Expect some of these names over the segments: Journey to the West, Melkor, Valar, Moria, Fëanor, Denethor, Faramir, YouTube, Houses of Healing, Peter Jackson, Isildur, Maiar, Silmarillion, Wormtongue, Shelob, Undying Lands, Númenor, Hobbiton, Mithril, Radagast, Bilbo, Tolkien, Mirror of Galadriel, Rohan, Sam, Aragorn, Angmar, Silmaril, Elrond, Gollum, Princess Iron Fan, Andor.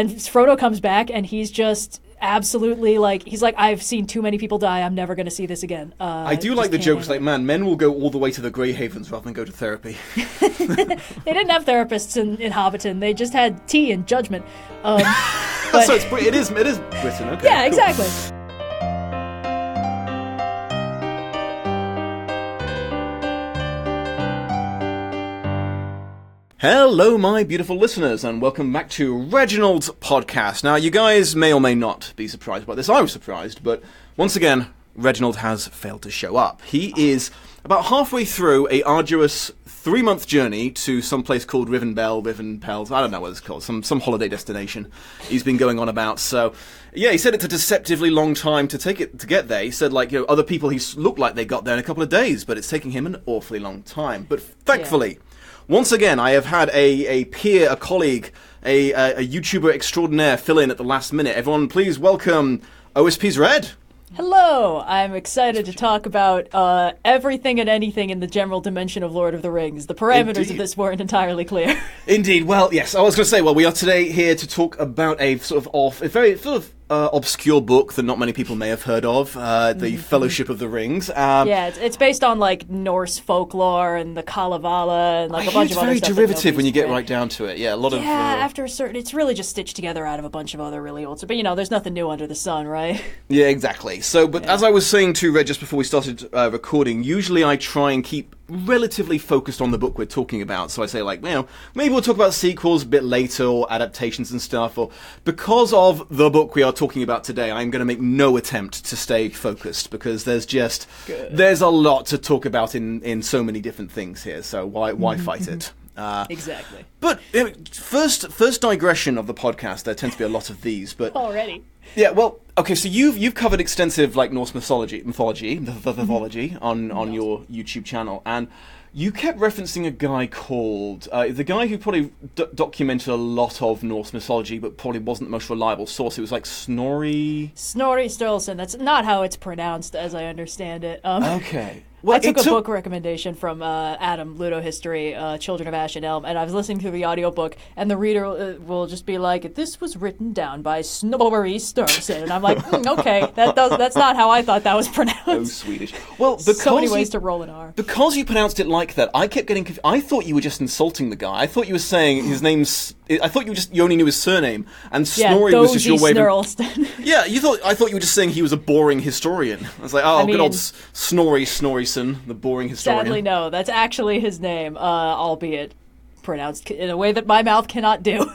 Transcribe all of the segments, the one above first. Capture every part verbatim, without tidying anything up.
And Frodo comes back and he's just absolutely like, he's like, I've seen too many people die. I'm never going to see this again. Uh, I do like the jokes like, man, men will go all the way to the Grey Havens rather than go to therapy. They didn't have therapists in, in Hobbiton. They just had tea and judgment. Um, but... so it's, it, is, it is Britain. Okay, yeah, cool. Exactly. Hello, my beautiful listeners, and welcome back to Reginald's podcast. Now, you guys may or may not be surprised by this. I was surprised, but once again, Reginald has failed to show up. He is about halfway through a arduous three-month journey to some place called Rivendell, Rivenpels, I don't know what it's called, some some holiday destination he's been going on about. So, yeah, he said it's a deceptively long time to take it to get there. He said, like, you know, other people he looked like they got there in a couple of days, but it's taking him an awfully long time. But thankfully... Yeah. Once again, I have had a, a peer, a colleague, a, a, a YouTuber extraordinaire fill in at the last minute. Everyone, please welcome O S P's Red. Hello. I'm excited to talk about uh, everything and anything in the general dimension of Lord of the Rings. The parameters Indeed. Of this weren't entirely clear. Indeed. Well, yes, I was going to say, well, we are today here to talk about a sort of off, a very sort of uh, obscure book that not many people may have heard of, uh, the mm-hmm. Fellowship of the Rings. Um, yeah, it's, it's based on, like, Norse folklore and the Kalevala and, like, I a bunch of other stuff. It's very derivative when you get right down to it. Yeah, a lot yeah, of... Yeah, uh, after a certain... It's really just stitched together out of a bunch of other really old... But, you know, there's nothing new under the sun, right? Yeah, exactly. So, but yeah. as I was saying to Red just before we started uh, recording, usually I try and keep relatively focused on the book we're talking about. So I say, like, you know, maybe we'll talk about sequels a bit later or adaptations and stuff. Or because of the book we are talking about today, I'm going to make no attempt to stay focused because there's just Good. There's a lot to talk about in, in so many different things here. So why why fight it? Uh, exactly. But uh, first first digression of the podcast. There tends to be a lot of these, but already. Yeah, well, okay, so you've you've covered extensive, like, Norse mythology, mythology, mythology on, on your YouTube channel, and you kept referencing a guy called, uh, the guy who probably d- documented a lot of Norse mythology, but probably wasn't the most reliable source. It was like Snorri... Snorri Sturluson. That's not how it's pronounced, as I understand it. Um, okay. Well, I took a took... book recommendation from uh, Adam, Ludo History, uh, Children of Ash and Elm, and I was listening to the audiobook, and the reader uh, will just be like, this was written down by Snorri Sturluson. And I'm like, mm, okay, that does, that's not how I thought that was pronounced. Oh, Swedish. Well, because so many ways you, to roll an R. Because you pronounced it like that, I kept getting confused. I thought you were just insulting the guy. I thought you were saying his name's... I thought you just you only knew his surname, and Snorri yeah, was just your way Sturluson. Of... Yeah, you thought, I thought you were just saying he was a boring historian. I was like, oh, I good mean, old S- Snorri Snorri the boring historian. Sadly, no. That's actually his name, uh, albeit pronounced in a way that my mouth cannot do.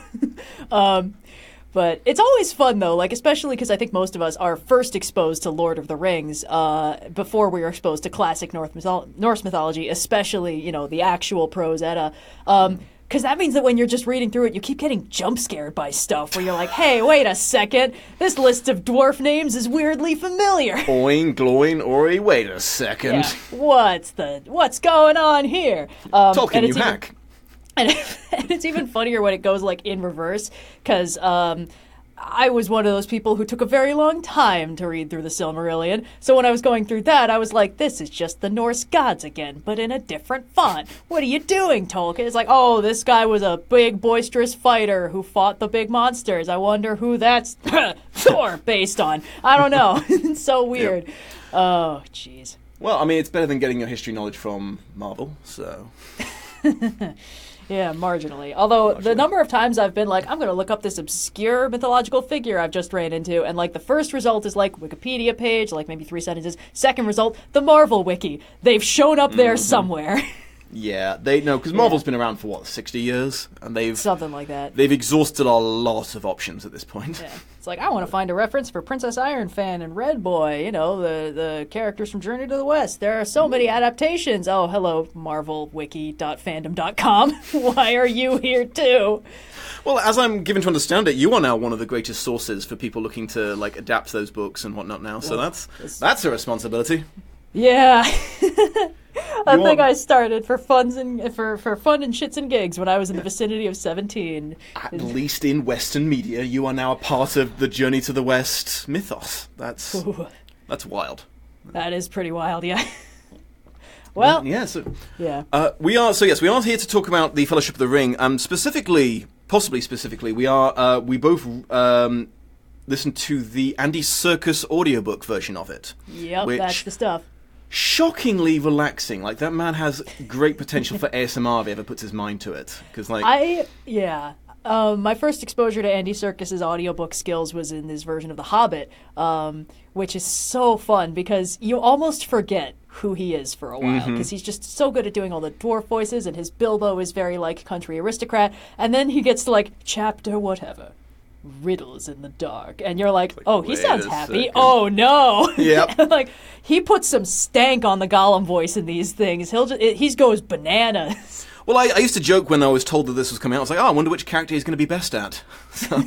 um, but it's always fun, though, like, especially because I think most of us are first exposed to Lord of the Rings uh, before we are exposed to classic North mytholo- Norse mythology, especially, you know, the actual prose edda. Um, Because that means that when you're just reading through it, you keep getting jump scared by stuff where you're like, hey, wait a second, this list of dwarf names is weirdly familiar. Oin, gloin, ori, wait a second. Yeah. What's the, what's going on here? Um, Tolkien, you even, hack. And, and it's even funnier when it goes, like, in reverse, because... Um, I was one of those people who took a very long time to read through the Silmarillion, so when I was going through that, I was like, this is just the Norse gods again, but in a different font. What are you doing, Tolkien? It's like, oh, this guy was a big, boisterous fighter who fought the big monsters. I wonder who that's Thor based on. I don't know. It's so weird. Yep. Oh, jeez. Well, I mean, it's better than getting your history knowledge from Marvel, so... Yeah, marginally. Although marginally. The number of times I've been like, I'm going to look up this obscure mythological figure I've just ran into, and, like, the first result is, like, Wikipedia page, like, maybe three sentences. Second result, the Marvel Wiki. They've shown up there mm-hmm. somewhere. Yeah, they no, because Marvel's yeah. been around for, what, sixty years? And they've Something like that. They've exhausted a lot of options at this point. Yeah. It's like, I want to find a reference for Princess Iron Fan and Red Boy, you know, the, the characters from Journey to the West. There are so many adaptations. Oh, hello, marvel wiki dot fandom dot com. Why are you here, too? Well, as I'm given to understand it, you are now one of the greatest sources for people looking to, like, adapt those books and whatnot now. Well, so that's it's... that's a responsibility. Yeah. I think I started for funds and for, for fun and shits and gigs when I was in the vicinity of seventeen. At least in Western media, you are now a part of the Journey to the West mythos. That's Ooh. That's wild. That is pretty wild, yeah. Well, yeah. So, yeah. Uh, we are so yes, we are here to talk about the Fellowship of the Ring, um, specifically possibly specifically, we are uh, we both um, listened to the Andy Serkis audiobook version of it. Yep, which, that's the stuff. Shockingly relaxing. Like, that man has great potential for A S M R if he ever puts his mind to it. 'Cause, like, I yeah. Um, my first exposure to Andy Serkis's audiobook skills was in this version of The Hobbit, um, which is so fun because you almost forget who he is for a while, because mm-hmm. he's just so good at doing all the dwarf voices, and his Bilbo is very, like, country aristocrat, and then he gets to, like, chapter whatever, riddles in the dark, and you're like, like oh, he sounds happy. Second. Oh, no. Yep. Like, he puts some stank on the Gollum voice in these things. He'll just, it, he goes bananas. Well, I, I used to joke when I was told that this was coming out. I was like, oh, I wonder which character he's going to be best at. So.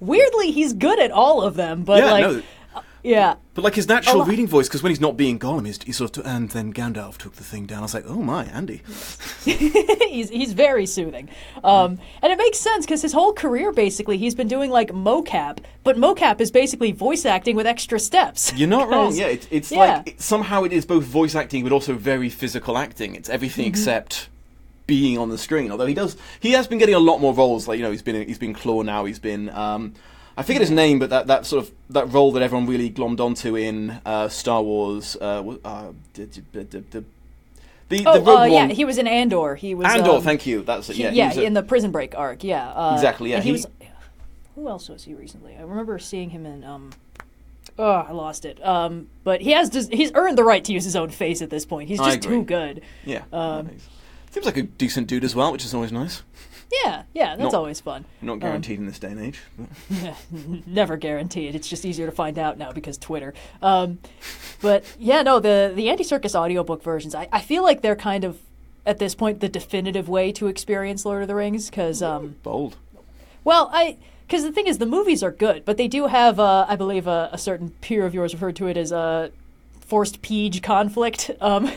Weirdly, he's good at all of them, but, yeah, like... No. Yeah. But, like, his natural reading voice, because when he's not being Gollum, he's, he's sort of, and then Gandalf took the thing down. I was like, oh, my, Andy. he's he's very soothing. Um, and it makes sense, because his whole career, basically, he's been doing, like, mocap, but mocap is basically voice acting with extra steps. You're not wrong, yeah. It, it's yeah. like, it, somehow it is both voice acting, but also very physical acting. It's everything mm-hmm. except being on the screen, although he does, he has been getting a lot more roles, like, you know, he's been, he's been Claw now, he's been... Um, I forget his name, but that, that sort of that role that everyone really glommed onto in uh, Star Wars. Uh, uh, the the, the oh, uh, yeah, he was in Andor. He was Andor. Um, thank you. That's it. Yeah, he, yeah he in a, the Prison Break arc. Yeah, uh, exactly. Yeah, he, he was. Who else was he recently? I remember seeing him in. Um, oh, I lost it. Um, but he has just, he's earned the right to use his own face at this point. He's just too good. Yeah. Um, seems like a decent dude as well, which is always nice. Yeah, yeah, that's not, always fun. Not guaranteed um, in this day and age. Yeah, never guaranteed. It's just easier to find out now because Twitter. Um, but yeah, no, the, the Andy Serkis audiobook versions, I, I feel like they're kind of, at this point, the definitive way to experience Lord of the Rings. Cause, um, bold. Well, I... Because the thing is, the movies are good, but they do have, uh, I believe, a, a certain peer of yours referred to it as a forced peege conflict. Um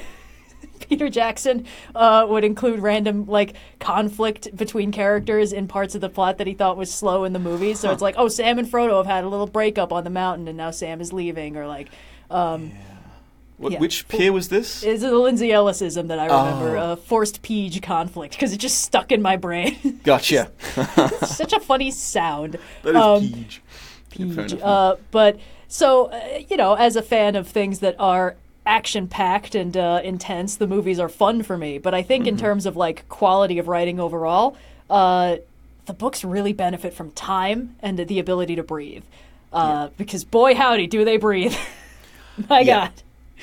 Peter Jackson uh, would include random, like, conflict between characters in parts of the plot that he thought was slow in the movie. So huh. it's like, oh, Sam and Frodo have had a little breakup on the mountain, and now Sam is leaving, or like... Um, yeah. What, yeah. Which peer was this? It's a Lindsay Ellisism that I remember, oh. uh, forced peege conflict, because it just stuck in my brain. Gotcha. It's such a funny sound. That is um, peege. Peege. Uh, but, so, uh, you know, as a fan of things that are action-packed and uh, intense, the movies are fun for me. But I think mm-hmm. in terms of, like, quality of writing overall, uh, the books really benefit from time and the ability to breathe. Uh, yeah. Because, boy howdy, do they breathe. My yeah. God.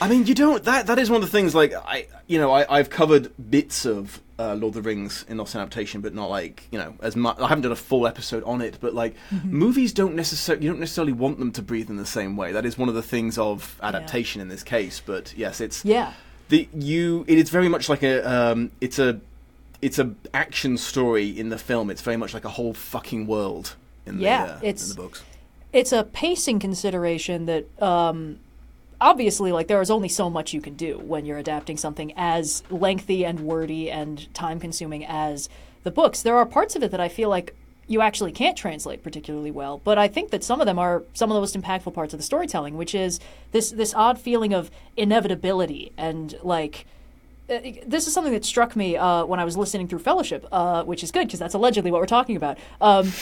I mean, you don't... That That is one of the things, like, I, you know, I, I've covered bits of uh, Lord of the Rings in Lost in Adaptation, but not, like, you know, as much... I haven't done a full episode on it, but, like, mm-hmm. movies don't necessarily... You don't necessarily want them to breathe in the same way. That is one of the things of adaptation yeah. in this case, but, yes, it's... Yeah. The, you... It is very much like a... Um, it's a... It's a action story in the film. It's very much like a whole fucking world in, yeah, the, uh, it's, in the books. It's a pacing consideration that... Um, obviously, like, there is only so much you can do when you're adapting something as lengthy and wordy and time-consuming as the books. There are parts of it that I feel like you actually can't translate particularly well, but I think that some of them are some of the most impactful parts of the storytelling, which is this this odd feeling of inevitability and, like... This is something that struck me uh, when I was listening through Fellowship, uh, which is good, because that's allegedly what we're talking about, um,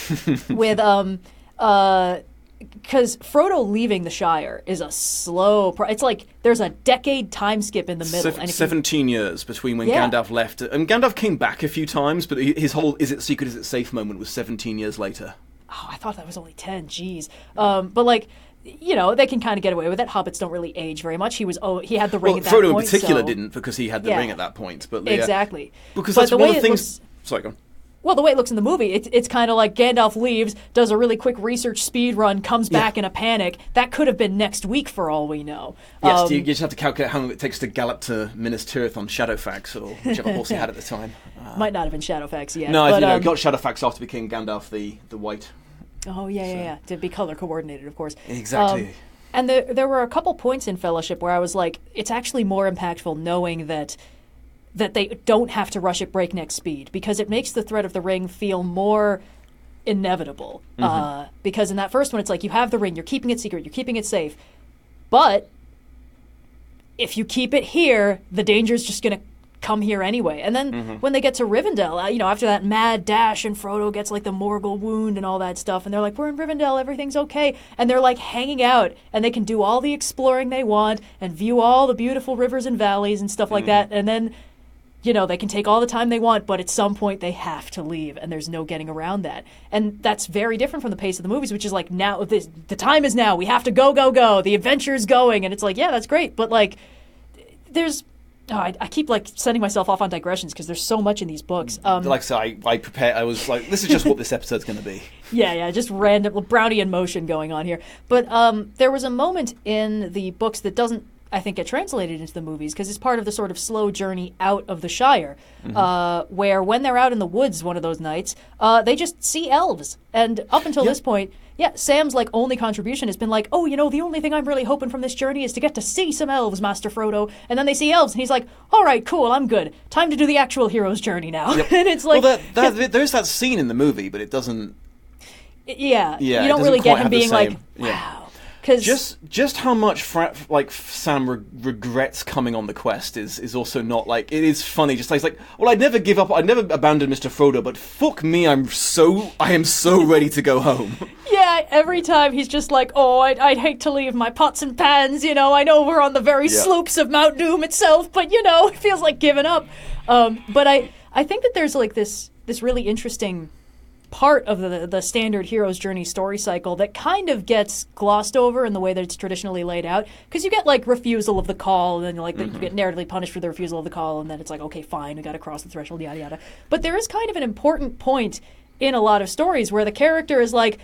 with... Um, uh, Because Frodo leaving the Shire is a slow... Pro- it's like there's a decade time skip in the middle. Se- and seventeen you- years between when yeah. Gandalf left. And Gandalf came back a few times, but his whole is it secret, is it safe moment was seventeen years later. Oh, I thought that was only ten. Jeez. Um, but, like, you know, they can kind of get away with it. Hobbits don't really age very much. He was oh, he had the ring well, at that Frodo point. Frodo in particular so... didn't, because he had the yeah. ring at that point. But exactly. Yeah. Because but that's the one of the things... Looks... Sorry, go on. Well, the way it looks in the movie, it, it's kind of like Gandalf leaves, does a really quick research speed run, comes yeah. back in a panic. That could have been next week for all we know. Yes, um, you, you just have to calculate how long it takes to gallop to Minas Tirith on Shadowfax, or whichever horse he had at the time. Uh, Might not have been Shadowfax yet. No, but, you know, um, got Shadowfax after it became Gandalf the, the White. Oh, yeah, so. yeah, yeah. To be color coordinated, of course. Exactly. Um, and there, there were a couple points in Fellowship where I was like, it's actually more impactful knowing that... that they don't have to rush at breakneck speed, because it makes the threat of the ring feel more inevitable. Mm-hmm. Uh, because in that first one, it's like, you have the ring, you're keeping it secret, you're keeping it safe, but if you keep it here, the danger's just going to come here anyway. And then mm-hmm. when they get to Rivendell, you know, after that mad dash and Frodo gets like the Morgul wound and all that stuff, and they're like, we're in Rivendell, everything's okay. And they're like hanging out, and they can do all the exploring they want and view all the beautiful rivers and valleys and stuff like mm-hmm. that. And then, you know, they can take all the time they want, but at some point they have to leave, and there's no getting around that. And that's very different from the pace of the movies, which is like, now, this, the time is now, we have to go, go, go, the adventure's going. And it's like, yeah, that's great, but like, there's... Oh, I, I keep like sending myself off on digressions because there's so much in these books. Um, like so I, I prepared. I was like, this is just what this episode's going to be. Yeah, yeah, just random Brownian motion going on here. But um, there was a moment in the books that doesn't, I think, get translated into the movies because it's part of the sort of slow journey out of the Shire, mm-hmm. uh, where when they're out in the woods one of those nights, uh, they just see elves. And up until yep. this point, yeah, Sam's like only contribution has been like, oh, you know, the only thing I'm really hoping from this journey is to get to see some elves, Master Frodo. And then they see elves, and he's like, all right, cool, I'm good. Time to do the actual hero's journey now. Yep. And it's like, well, that, that, there's that scene in the movie, but it doesn't. Yeah, yeah you don't really get him being like, wow. Yeah. Just just how much fra- like Sam re- regrets coming on the quest is, is also not like, it is funny. Just like, it's like, well, I'd never give up, I'd never abandon Mister Frodo, but fuck me, I'm so, I am so ready to go home. Yeah, every time he's just like, oh, I'd, I'd hate to leave my pots and pans, you know, I know we're on the very yeah. slopes of Mount Doom itself, but you know, it feels like giving up. Um, but I, I think that there's like this, this really interesting part of the the standard hero's journey story cycle that kind of gets glossed over in the way that it's traditionally laid out, because you get like refusal of the call, and then like mm-hmm. you get narratively punished for the refusal of the call, and then it's like, okay, fine, we got to cross the threshold, yada yada. But there is kind of an important point in a lot of stories where the character is like,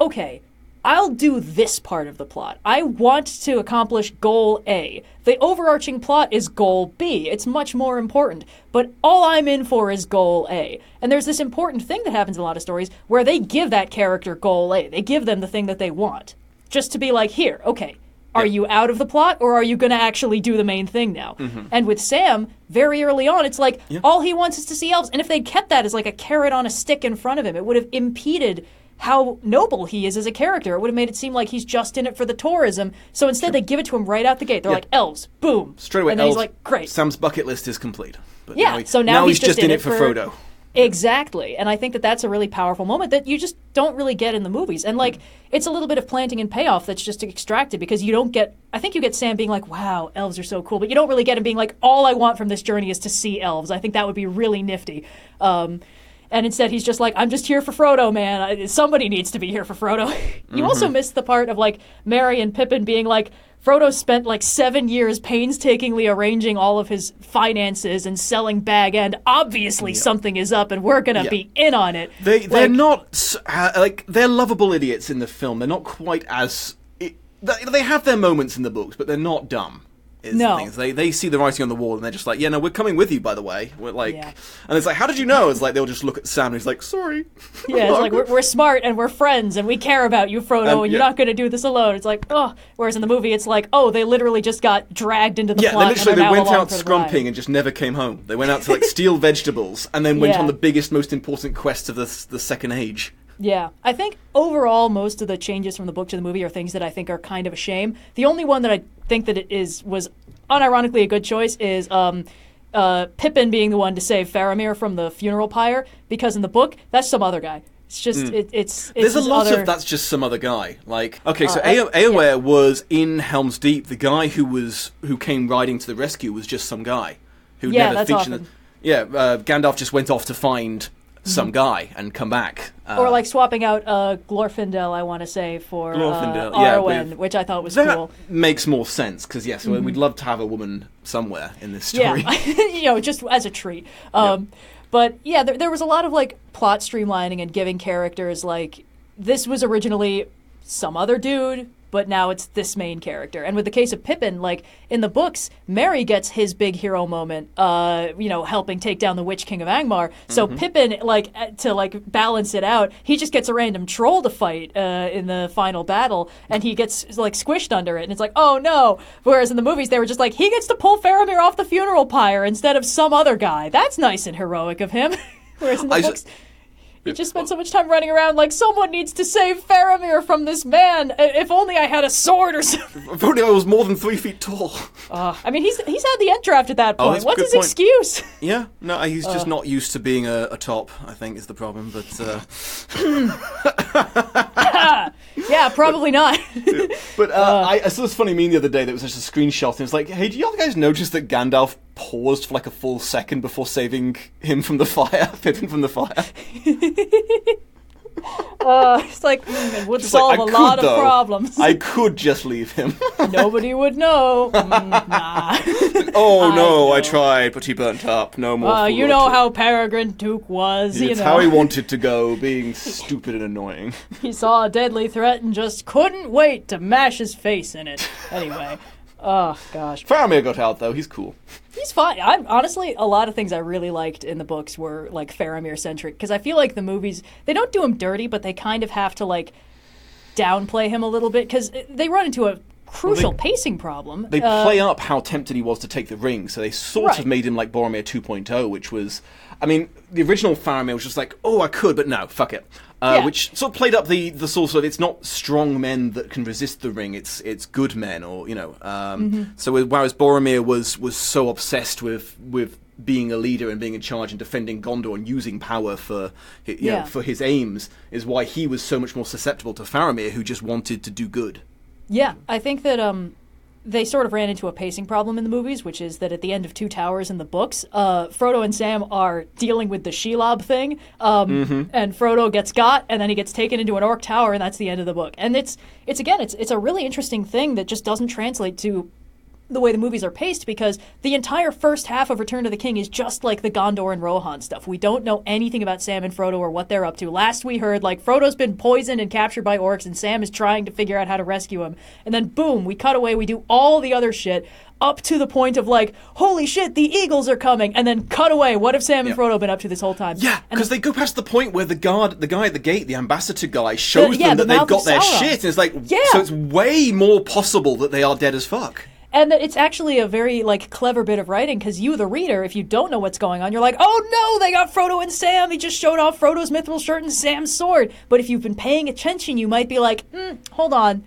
okay, I'll do this part of the plot. I want to accomplish goal A. The overarching plot is goal B. It's much more important. But all I'm in for is goal A. And there's this important thing that happens in a lot of stories where they give that character goal A. They give them the thing that they want. Just to be like, here, okay, are you out of the plot, or are you going to actually do the main thing now? Mm-hmm. And with Sam, very early on, it's like, yeah. all he wants is to see elves. And if they'd kept that as like a carrot on a stick in front of him, it would have impeded how noble he is as a character. It would have made it seem like he's just in it for the tourism. So instead, sure. they give it to him right out the gate. They're yeah. like, elves, boom. Straight away, and then elves, he's like, great. Sam's bucket list is complete. But yeah, now he, so now, now he's, he's just in it for Frodo. Exactly. And I think that that's a really powerful moment that you just don't really get in the movies. And like, mm. it's a little bit of planting and payoff that's just extracted, because you don't get, I think you get Sam being like, wow, elves are so cool, but you don't really get him being like, all I want from this journey is to see elves. I think that would be really nifty. Um, And instead, he's just like, I'm just here for Frodo, man. I, somebody needs to be here for Frodo. You mm-hmm. also missed the part of, like, Merry and Pippin being like, Frodo spent, like, seven years painstakingly arranging all of his finances and selling Bag End. Obviously, yeah. something is up, and we're going to yeah. be in on it. They, like, they're not, uh, like, they're lovable idiots in the film. They're not quite as... It, they have their moments in the books, but they're not dumb. No. The they they see the writing on the wall, and they're just like, yeah, no, we're coming with you, by the way. We're like, yeah. And it's like, how did you know? It's like, they'll just look at Sam, and he's like, sorry. Yeah, it's like, we're, we're smart, and we're friends, and we care about you, Frodo, um, and you're yeah. not going to do this alone. It's like, oh. Whereas in the movie, it's like, oh, they literally just got dragged into the yeah, plot. Yeah, they literally they went out scrumping and just never came home. They went out to, like, steal vegetables, and then went yeah. on the biggest, most important quest of the the Second Age. Yeah. I think overall most of the changes from the book to the movie are things that I think are kind of a shame. The only one that I think that it is was unironically a good choice is um, uh, Pippin being the one to save Faramir from the funeral pyre, because in the book, that's some other guy. It's just, mm. it, it's, it's... There's a lot other... of that's just some other guy. Like, okay, so uh, Eowyn yeah. was in Helm's Deep. The guy who was who came riding to the rescue was just some guy. Who yeah, never that's featured often. The... Yeah, uh, Gandalf just went off to find... some guy and come back. Uh, or like swapping out uh, Glorfindel, I want to say, for uh, yeah, Arwen, which I thought was that cool. That makes more sense, because yes, mm-hmm. we'd love to have a woman somewhere in this story. Yeah, you know, just as a treat. Um, yeah. But yeah, there, there was a lot of like plot streamlining and giving characters like, this was originally some other dude, but now it's this main character. And with the case of Pippin, like, in the books, Merry gets his big hero moment, uh, you know, helping take down the Witch King of Angmar. So mm-hmm. Pippin, like, to, like, balance it out, he just gets a random troll to fight uh, in the final battle, and he gets, like, squished under it, and it's like, oh, no. Whereas in the movies, they were just like, he gets to pull Faramir off the funeral pyre instead of some other guy. That's nice and heroic of him. Whereas in the I books... You just spent so much time running around like, someone needs to save Faramir from this man. If only I had a sword or something. If only I was more than three feet tall. Uh, I mean, he's he's had the end draft at that point. Oh, What's his point. excuse? Yeah, no, he's uh, just not used to being a, a top, I think, is the problem. But uh... Yeah, probably but, not. But uh, uh, I, I saw this funny meme the other day that was just a screenshot. And it was like, hey, do y'all guys notice that Gandalf paused for like a full second before saving him from the fire, Pippin from the fire? uh, it's like, mm, it would just solve like, a lot though. of problems. I could just leave him. Nobody would know. Mm, nah. Oh, I no, know. I tried, but he burnt up. No more. Uh, you know to... how Peregrine Took was. It's you know. how he wanted to go, being stupid and annoying. He saw a deadly threat and just couldn't wait to mash his face in it. Anyway. Oh, gosh. Faramir got out, though. He's cool. He's fine. I'm, honestly, a lot of things I really liked in the books were, like, Faramir-centric, because I feel like the movies, they don't do him dirty, but they kind of have to, like, downplay him a little bit, because they run into a crucial well, they, pacing problem. They uh, play up how tempted he was to take the ring, so they sort right. of made him, like, Boromir two point oh, which was... I mean, the original Faramir was just like, oh, I could, but no, fuck it. Uh, yeah. Which sort of played up the, the source of it's not strong men that can resist the ring, it's it's good men, or, you know. Um, mm-hmm. So whereas Boromir was was so obsessed with with being a leader and being in charge and defending Gondor and using power for you yeah. know, for his aims, is why he was so much more susceptible to Faramir, who just wanted to do good. Yeah, I think that... Um They sort of ran into a pacing problem in the movies, which is that at the end of Two Towers in the books, uh, Frodo and Sam are dealing with the Shelob thing, um, mm-hmm. and Frodo gets got, and then he gets taken into an orc tower, and that's the end of the book. And it's, it's again, it's it's a really interesting thing that just doesn't translate to the way the movies are paced, because the entire first half of Return of the King is just like the Gondor and Rohan stuff. We don't know anything about Sam and Frodo or what they're up to. Last we heard, like, Frodo's been poisoned and captured by orcs, and Sam is trying to figure out how to rescue him. And then, boom, we cut away, we do all the other shit, up to the point of, like, holy shit, the eagles are coming, and then cut away. What have Sam and yep. Frodo been up to this whole time? Yeah, because they go past the point where the guard, the guy at the gate, the ambassador guy, shows the, yeah, them the that they've got their shit, and it's like, yeah. so it's way more possible that they are dead as fuck. And that it's actually a very, like, clever bit of writing, because you, the reader, if you don't know what's going on, you're like, oh no, they got Frodo and Sam! He just showed off Frodo's mithril shirt and Sam's sword! But if you've been paying attention, you might be like, mm, hold on.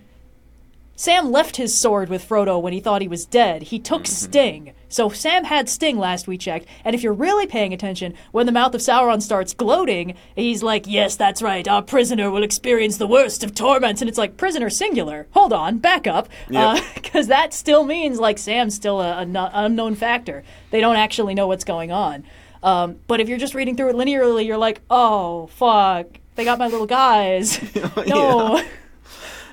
Sam left his sword with Frodo when he thought he was dead. He took mm-hmm. Sting. So Sam had Sting last we checked, and if you're really paying attention, when the mouth of Sauron starts gloating, he's like, yes, that's right, our prisoner will experience the worst of torments, and it's like, prisoner singular, hold on, back up, because yep. uh, that still means, like, Sam's still an unknown factor. They don't actually know what's going on. Um, but if you're just reading through it linearly, you're like, oh, fuck, they got my little guys. No. Yeah.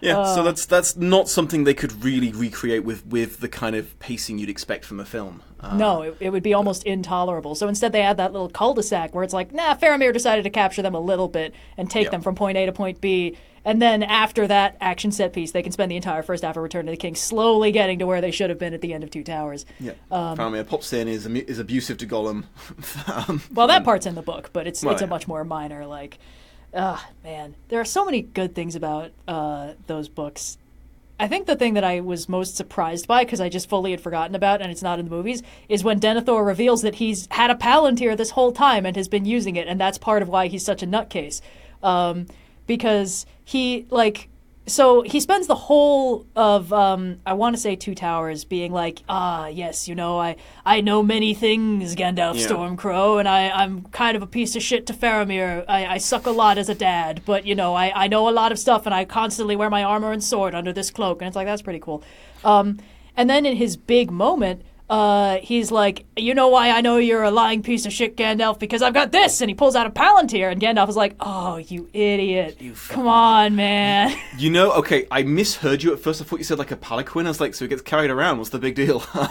Yeah, uh, so that's that's not something they could really recreate with, with the kind of pacing you'd expect from a film. Uh, no, it, it would be almost but, intolerable. So instead they had that little cul-de-sac where it's like, nah, Faramir decided to capture them a little bit and take yep. them from point A to point B. And then after that action set piece, they can spend the entire first half of Return of the King slowly getting to where they should have been at the end of Two Towers. Yeah, um, Faramir pops in, is, is abusive to Gollum. um, well, that part's in the book, but it's well, it's yeah. a much more minor, like... Ah, oh, man. There are so many good things about uh, those books. I think the thing that I was most surprised by, because I just fully had forgotten about, and it's not in the movies, is when Denethor reveals that he's had a Palantir this whole time and has been using it, and that's part of why he's such a nutcase. Um, because he, like... So he spends the whole of, um, I want to say Two Towers, being like, ah, yes, you know, I, I know many things, Gandalf yeah. Stormcrow, and I, I'm kind of a piece of shit to Faramir. I, I suck a lot as a dad, but, you know, I, I know a lot of stuff, and I constantly wear my armor and sword under this cloak. And it's like, that's pretty cool. Um, and then in his big moment... Uh, he's like, you know why I know you're a lying piece of shit, Gandalf? Because I've got this! And he pulls out a Palantir, and Gandalf is like, oh, you idiot. You Come on, man. You know, okay, I misheard you at first. I thought you said, like, a palanquin. I was like, so he gets carried around. What's the big deal? no,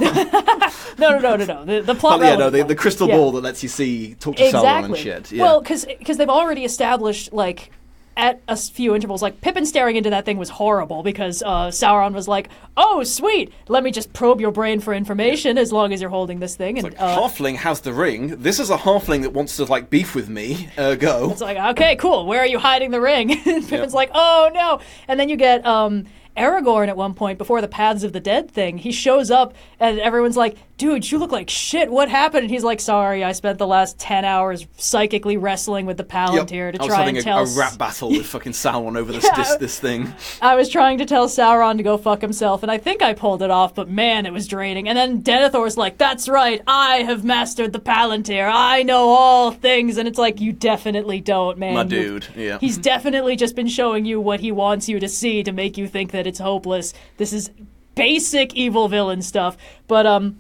no, no, no, no. The, the plot... Yeah, no, the, the crystal yeah. ball that lets you see, talk to exactly. Sauron and shit. Yeah. Well, because they've already established, like... at a few intervals, like, Pippin staring into that thing was horrible because uh, Sauron was like, oh, sweet, let me just probe your brain for information as long as you're holding this thing. It's and, like, uh, halfling has the ring. This is a halfling that wants to, like, beef with me. Uh, go. It's like, okay, cool. Where are you hiding the ring? Pippin's yep. like, oh, no. And then you get... Um, Aragorn at one point, before the Paths of the Dead thing, he shows up and everyone's like, dude, you look like shit. What happened? And he's like, sorry, I spent the last ten hours psychically wrestling with the Palantir yep. to try and a, tell... I was having a rap battle with fucking Sauron over this, yeah, this this thing. I was trying to tell Sauron to go fuck himself, and I think I pulled it off, but man, it was draining. And then Denethor's like, that's right, I have mastered the Palantir. I know all things. And it's like, you definitely don't, man. My dude, You've, yeah. He's definitely just been showing you what he wants you to see to make you think that it's hopeless. This is basic evil villain stuff. But, um...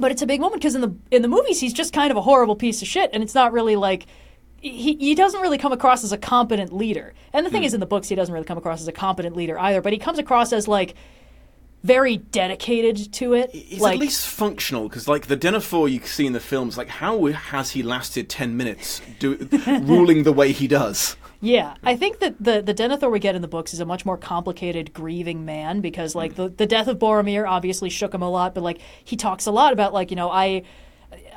But it's a big moment because in the in the movies he's just kind of a horrible piece of shit, and it's not really like he he doesn't really come across as a competent leader. And the thing mm. is, in the books he doesn't really come across as a competent leader either. But he comes across as like very dedicated to it. He's like, at least functional, because like the Denethor you see in the films, like how has he lasted ten minutes do, ruling the way he does? Yeah, I think that the, the Denethor we get in the books is a much more complicated, grieving man because, like, the, the death of Boromir obviously shook him a lot, but, like, he talks a lot about, like, you know, I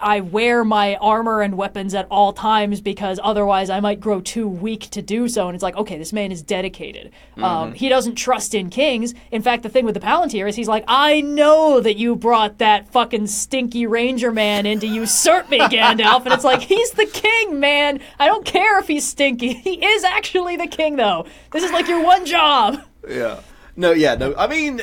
I wear my armor and weapons at all times because otherwise I might grow too weak to do so. And it's like, okay, this man is dedicated. Mm-hmm. Um, he doesn't trust in kings. In fact, the thing with the Palantir is he's like, I know that you brought that fucking stinky ranger man in to usurp me, Gandalf. And it's like, he's the king, man. I don't care if he's stinky. He is actually the king, though. This is like your one job. Yeah. No, yeah, no. I mean...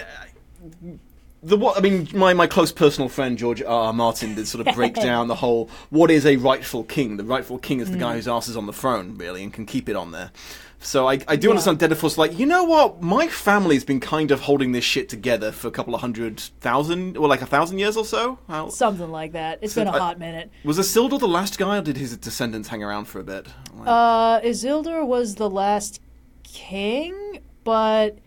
The what I mean, my, my close personal friend George R. R. Martin did sort of break down the whole what is a rightful king. The rightful king is the mm. guy whose ass is on the throne, really, and can keep it on there. So I, I do yeah. understand Denethor's like, you know what? My family's been kind of holding this shit together for a couple of hundred thousand, or like a thousand years or so. How? Something like that. It's so been a I, hot minute. Was Isildur the last guy, or did his descendants hang around for a bit? Like, uh, Isildur was the last king, but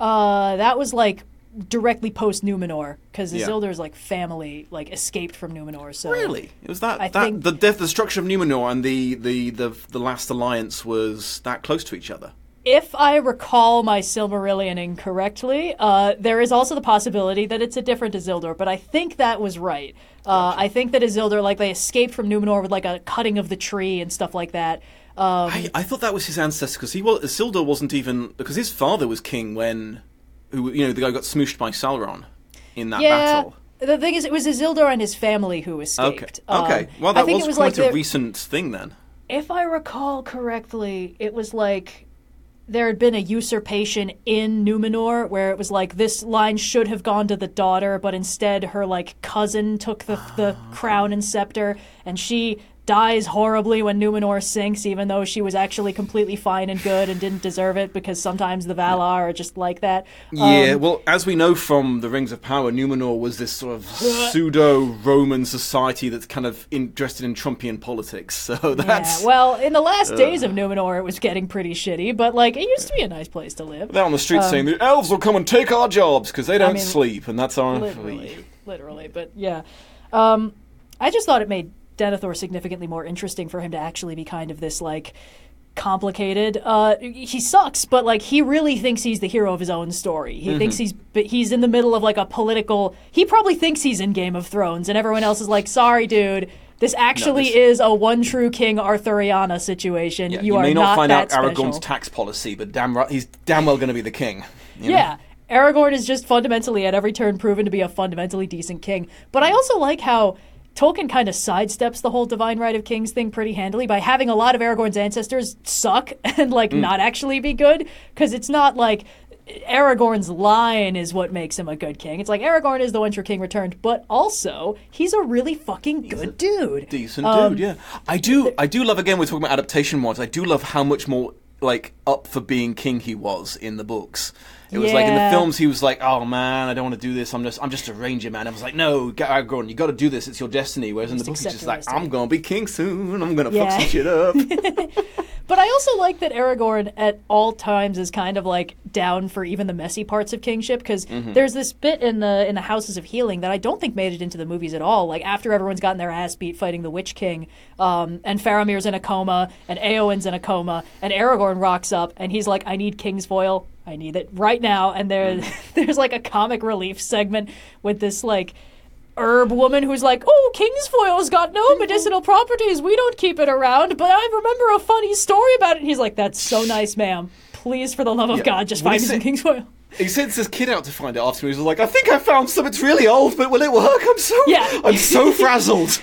uh, that was like directly post Númenor, because Isildur's yeah. like family like escaped from Númenor. So really, it was that, I that think... the death, the structure of Númenor, and the, the, the, the last alliance was that close to each other. If I recall my Silmarillion incorrectly, uh, there is also the possibility that it's a different Isildur, but I think that was right. Uh, I think that Isildur, like they escaped from Númenor with like a cutting of the tree and stuff like that. Um, I, I thought that was his ancestor because he was Isildur wasn't even because his father was king when. Who, you know, the guy got smooshed by Sauron in that yeah, battle. The thing is, it was Isildur and his family who escaped. Okay, okay. Um, well, that was, it was quite like a the, recent thing then. If I recall correctly, it was like there had been a usurpation in Númenor where it was like this line should have gone to the daughter, but instead her like cousin took the, oh, the crown and scepter, and she dies horribly when Númenor sinks, even though she was actually completely fine and good and didn't deserve it, because sometimes the Valar are just like that. Um, yeah, well, as we know from The Rings of Power, Númenor was this sort of pseudo-Roman society that's kind of interested in Trumpian politics, so that's... Yeah, well, in the last uh, days of Númenor, it was getting pretty shitty, but, like, it used to be a nice place to live. They're on the streets um, saying, the elves will come and take our jobs, because they don't I mean, sleep, and that's our... Literally, literally, but, yeah. Um, I just thought it made Denethor significantly more interesting for him to actually be kind of this, like, complicated. Uh, he sucks, but, like, he really thinks he's the hero of his own story. He mm-hmm. thinks he's he's in the middle of, like, a political... He probably thinks he's in Game of Thrones, and everyone else is like, sorry, dude, this actually no, this... is a one true King Arthuriana situation. Yeah, you, you are not that you may not find out special. Aragorn's tax policy, but damn right, he's damn well going to be the king. You know? Yeah. Aragorn is just fundamentally, at every turn, proven to be a fundamentally decent king. But I also like how Tolkien kind of sidesteps the whole divine right of kings thing pretty handily by having a lot of Aragorn's ancestors suck and, like, mm. not actually be good, because it's not like Aragorn's line is what makes him a good king. It's like Aragorn is the one true king returned, but also he's a really fucking good dude. Decent um, dude, yeah. I do, I do love, again, we're talking about adaptation wise, I do love how much more, like, up for being king he was in the books. It was yeah. like in the films he was like, oh man, I don't want to do this. I'm just I'm just a ranger, man. I was like, no, Aragorn, you got to do this. It's your destiny. Whereas in the book he's just like, I'm going to be king soon. I'm going to yeah. fuck some shit up. But I also like that Aragorn at all times is kind of like down for even the messy parts of kingship, because mm-hmm. there's this bit in the in the Houses of Healing that I don't think made it into the movies at all. Like after everyone's gotten their ass beat fighting the Witch King, um, and Faramir's in a coma, and Eowyn's in a coma, and Aragorn rocks up and he's like, I need king's foil. I need it right now. And there, there's like a comic relief segment with this like herb woman who's like, oh, king's foil's got no medicinal properties. We don't keep it around. But I remember a funny story about it. And he's like, that's so nice, ma'am. Please, for the love of yeah. God, just what find me some king's foil. He sends this kid out to find it afterwards. He's like, I think I found something that's really old, but will it work? I'm so yeah. I'm so frazzled.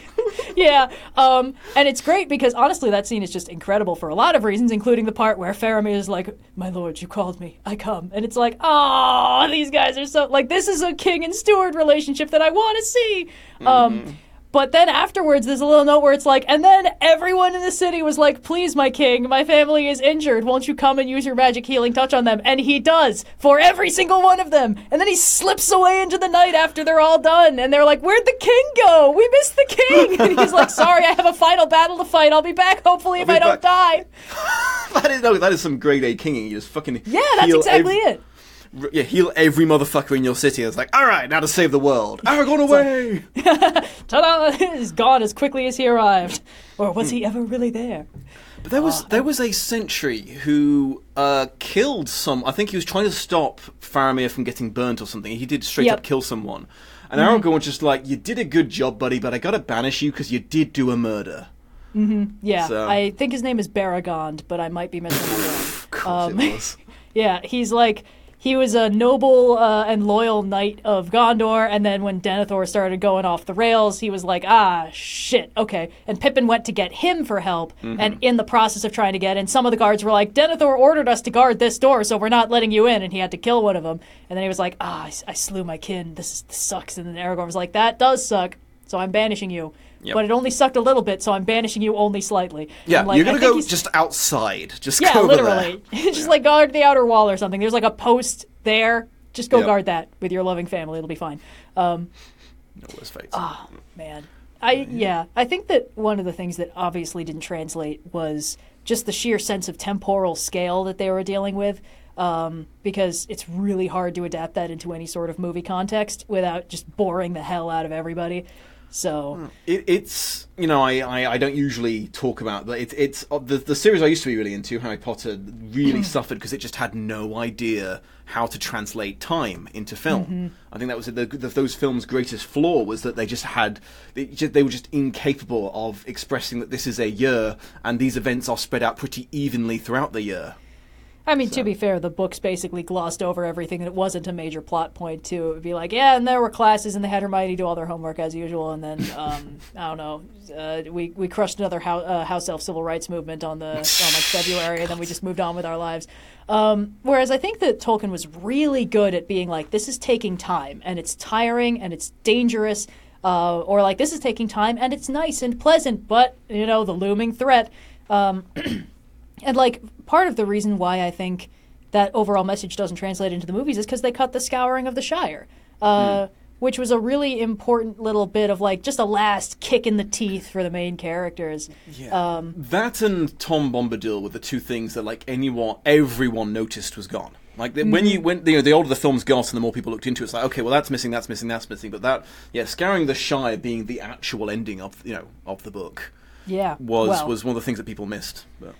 Yeah, um, and it's great because, honestly, that scene is just incredible for a lot of reasons, including the part where Faramir is like, my lord, you called me, I come. And it's like, oh, these guys are so... Like, this is a king and steward relationship that I want to see. Mm-hmm. Um, but then afterwards, there's a little note where it's like, and then everyone in the city was like, please, my king, my family is injured. Won't you come and use your magic healing touch on them? And he does, for every single one of them. And then he slips away into the night after they're all done. And they're like, where'd the king go? We missed the king. And he's like, sorry, I have a final battle to fight. I'll be back, hopefully, if I don't die. That is, no, that is some grade A kinging. You just fucking Yeah, that's exactly every- it. Yeah, heal every motherfucker in your city. It's like, all right, now to save the world. Aragorn away! Like, ta-da! He's gone as quickly as he arrived. Or was he ever really there? But there was uh, there was a sentry who uh, killed some... I think he was trying to stop Faramir from getting burnt or something. He did straight yep. up kill someone. And mm-hmm. Aragorn was just like, you did a good job, buddy, but I gotta banish you because you did do a murder. Mm-hmm. Yeah, so. I think his name is Baragond, but I might be missing him. Of course um, it was. Yeah, he's like... He was a noble uh, and loyal knight of Gondor, and then when Denethor started going off the rails, he was like, ah, shit, okay. And Pippin went to get him for help, mm-hmm. and in the process of trying to get in, some of the guards were like, Denethor ordered us to guard this door, so we're not letting you in, and he had to kill one of them. And then he was like, ah, I, I slew my kin, this, is, this sucks. And then Aragorn was like, that does suck, so I'm banishing you. Yep. But it only sucked a little bit, so I'm banishing you only slightly. Yeah, like, you're going to go he's... just outside. Just yeah, go literally. Over there. Just yeah. like guard the outer wall or something. There's like a post there. Just go yep. guard that with your loving family. It'll be fine. Um, no worse fights. Oh, man. I, yeah. yeah, I think that one of the things that obviously didn't translate was just the sheer sense of temporal scale that they were dealing with. Um, because it's really hard to adapt that into any sort of movie context without just boring the hell out of everybody. So it, it's you know I, I, I don't usually talk about that. It, it's the the series I used to be really into, Harry Potter, really suffered because it just had no idea how to translate time into film. Mm-hmm. I think that was the, the, those films' greatest flaw was that they just had they, just, they were just incapable of expressing that this is a year and these events are spread out pretty evenly throughout the year. I mean, so. to be fair, the books basically glossed over everything that wasn't a major plot point, too. It would be like, yeah, and there were classes, and they had Hermione do all their homework as usual, and then, um, I don't know, uh, we, we crushed another ho- uh, House Elf civil rights movement on the on like February, and then we just moved on with our lives. Um, whereas I think that Tolkien was really good at being like, this is taking time, and it's tiring, and it's dangerous, uh, or like, this is taking time, and it's nice and pleasant, but, you know, the looming threat. Um, and, like... Part of the reason why I think that overall message doesn't translate into the movies is because they cut the Scouring of the Shire, uh, mm. which was a really important little bit of, like, just a last kick in the teeth for the main characters. Yeah. Um, that and Tom Bombadil were the two things that, like, anyone, everyone noticed was gone. Like, the, mm. when you went, you know, the older the films got and the more people looked into it, it's like, okay, well, that's missing, that's missing, that's missing. But that, yeah, Scouring the Shire being the actual ending of, you know, of the book yeah. was, well, was one of the things that people missed, but...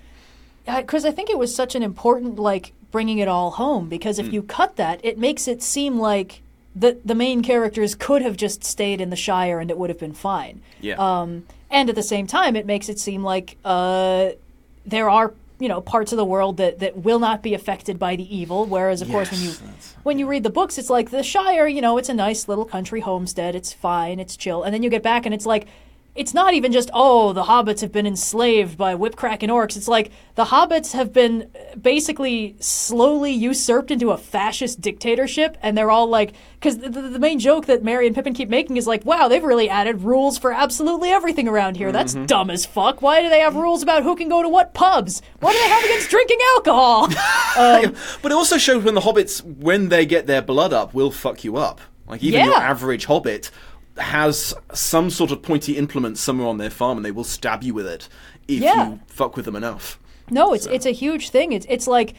Because I think it was such an important, like, bringing it all home. Because if mm. you cut that, it makes it seem like the the main characters could have just stayed in the Shire and it would have been fine. Yeah. Um, and at the same time, it makes it seem like uh, there are, you know, parts of the world that, that will not be affected by the evil. Whereas, of yes, course, when you when you read the books, it's like the Shire, you know, it's a nice little country homestead. It's fine. It's chill. And then you get back and it's like... It's not even just, oh, the hobbits have been enslaved by whipcrack and orcs. It's like the hobbits have been basically slowly usurped into a fascist dictatorship, and they're all like... Because the, the main joke that Merry and Pippin keep making is like, wow, they've really added rules for absolutely everything around here. That's mm-hmm. dumb as fuck. Why do they have rules about who can go to what pubs? What do they have against drinking alcohol? Um, but it also shows when the hobbits, when they get their blood up, will fuck you up. Like, even yeah. your average hobbit... has some sort of pointy implement somewhere on their farm, and they will stab you with it if yeah. you fuck with them enough. No, it's so. it's a huge thing. It's it's like,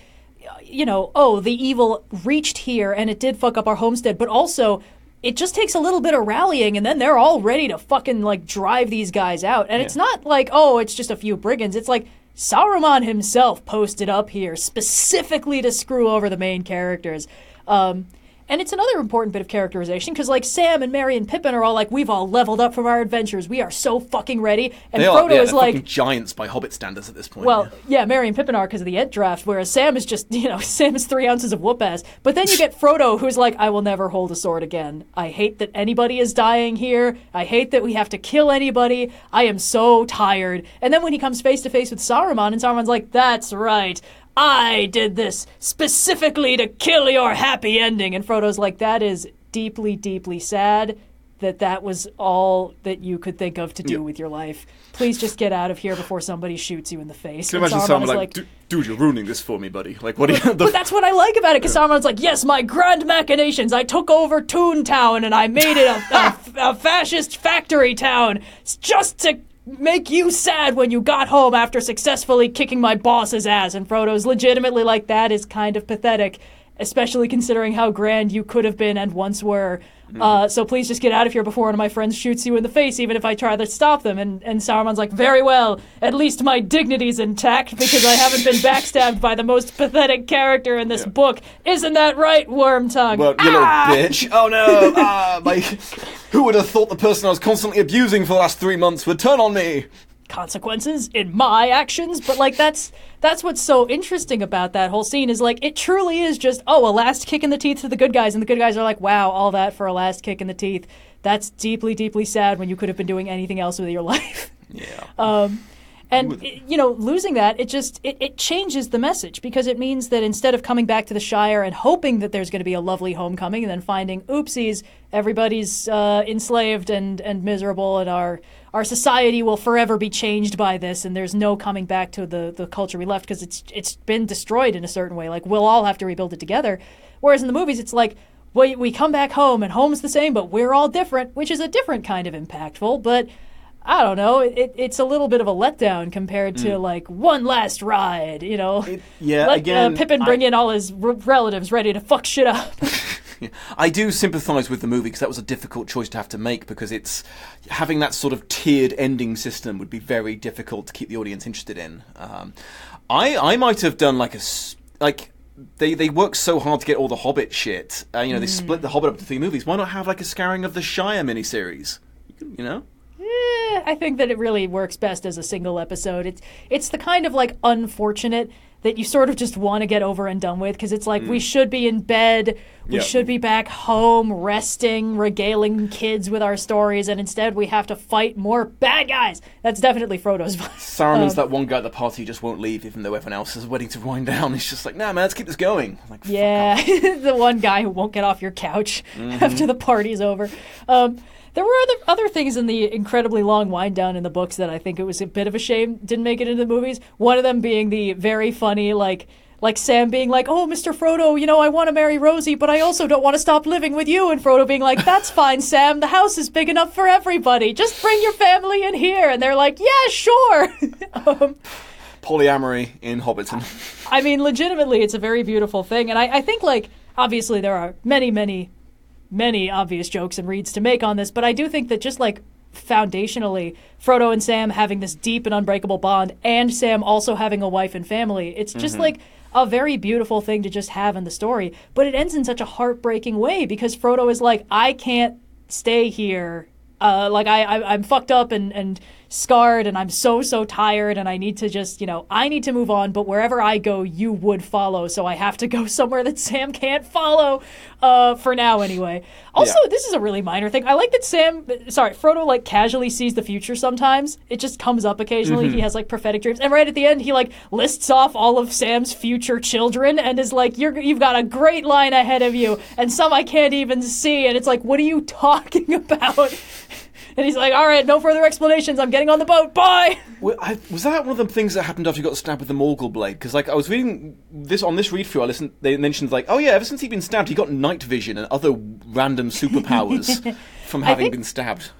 you know, oh, the evil reached here, and it did fuck up our homestead, but also it just takes a little bit of rallying, and then they're all ready to fucking, like, drive these guys out. And yeah. it's not like, oh, it's just a few brigands. It's like, Saruman himself posted up here specifically to screw over the main characters. Um... And it's another important bit of characterization, because, like, Sam and Merry and Pippin are all like, we've all leveled up from our adventures. We are so fucking ready. And they Frodo are, yeah, is like... fucking giants by Hobbit standards at this point. Well, yeah, yeah Merry and Pippin are because of the Ed draft, whereas Sam is just, you know, Sam is three ounces of whoop-ass. But then you get Frodo, who's like, I will never hold a sword again. I hate that anybody is dying here. I hate that we have to kill anybody. I am so tired. And then when he comes face-to-face with Saruman, and Saruman's like, that's right. I did this specifically to kill your happy ending. And Frodo's like, that is deeply, deeply sad that that was all that you could think of to do yeah. with your life. Please just get out of here before somebody shoots you in the face. Can you imagine Saruman like, like dude, you're ruining this for me, buddy. Like, what? But, do you but that's what I like about it, because Saruman's like, yes, my grand machinations. I took over Toontown and I made it a, a, a fascist factory town just to... make you sad when you got home after successfully kicking my boss's ass. And Frodo's legitimately like, that is kind of pathetic, especially considering how grand you could have been and once were. Mm-hmm. Uh, so please just get out of here before one of my friends shoots you in the face, even if I try to stop them. And, and Saruman's like, very well, at least my dignity's intact because I haven't been backstabbed by the most pathetic character in this yeah. book. Isn't that right, Wormtongue? Well, you ah! little bitch. Oh no, ah, my... Who would have thought the person I was constantly abusing for the last three months would turn on me? Consequences in my actions, but like that's that's what's so interesting about that whole scene is like it truly is just oh a last kick in the teeth to the good guys, and the good guys are like, wow, all that for a last kick in the teeth. That's deeply, deeply sad when you could have been doing anything else with your life. Yeah. Um, and it, you know, losing that, it just it, it changes the message, because it means that instead of coming back to the Shire and hoping that there's going to be a lovely homecoming and then finding oopsies, everybody's uh, enslaved and and miserable and are. Our society will forever be changed by this, and there's no coming back to the, the culture we left because it's it's been destroyed in a certain way. Like, we'll all have to rebuild it together. Whereas in the movies, it's like, we, we come back home, and home's the same, but we're all different, which is a different kind of impactful. But, I don't know, it, it's a little bit of a letdown compared to, mm. like, one last ride, you know? It, yeah, Let, again... Uh, Pippin bring I... in all his r- relatives ready to fuck shit up. I do sympathise with the movie because that was a difficult choice to have to make, because it's having that sort of tiered ending system would be very difficult to keep the audience interested in. Um, I I might have done like a like they they worked so hard to get all the Hobbit shit. Uh, you know, they mm. split the Hobbit up into three movies. Why not have like a Scouring of the Shire miniseries? You know. Eh, I think that it really works best as a single episode. It's it's the kind of like unfortunate. That you sort of just want to get over and done with, because it's like, mm. we should be in bed, we yep. should be back home, resting, regaling kids with our stories, and instead we have to fight more bad guys. That's definitely Frodo's vibe. Saruman's um, that one guy at the party who just won't leave, even though everyone else is waiting to wind down. He's just like, nah, man, let's keep this going. I'm like, yeah, the one guy who won't get off your couch mm-hmm. after the party's over. Um, There were other other things in the incredibly long wind down in the books that I think it was a bit of a shame didn't make it into the movies. One of them being the very funny, like like Sam being like, oh, Mister Frodo, you know, I want to marry Rosie, but I also don't want to stop living with you. And Frodo being like, that's fine, Sam. The house is big enough for everybody. Just bring your family in here. And they're like, yeah, sure. um, Polyamory in Hobbiton. I mean, legitimately, it's a very beautiful thing. And I, I think, like, obviously there are many, many... many obvious jokes and reads to make on this, but I do think that just like foundationally, Frodo and Sam having this deep and unbreakable bond, and Sam also having a wife and family, it's just mm-hmm. like a very beautiful thing to just have in the story, but it ends in such a heartbreaking way, because Frodo is like, I can't stay here, uh, like I, I, I'm fucked up and, and scarred, and I'm so, so tired, and I need to just, you know, I need to move on, but wherever I go, you would follow, so I have to go somewhere that Sam can't follow, uh, for now anyway. Also, yeah. This is a really minor thing. I like that Sam, sorry, Frodo, like, casually sees the future sometimes. It just comes up occasionally. Mm-hmm. He has, like, prophetic dreams, and right at the end, he, like, lists off all of Sam's future children, and is like, You're, you've got a great line ahead of you, and some I can't even see, and it's like, what are you talking about? And he's like, all right, no further explanations. I'm getting on the boat. Bye. Well, I, was that one of the things that happened after you got stabbed with the Morgul blade? Because like I was reading this on this read through, I listened. They mentioned like, oh yeah, ever since he'd been stabbed, he got night vision and other random superpowers from having I think, been stabbed.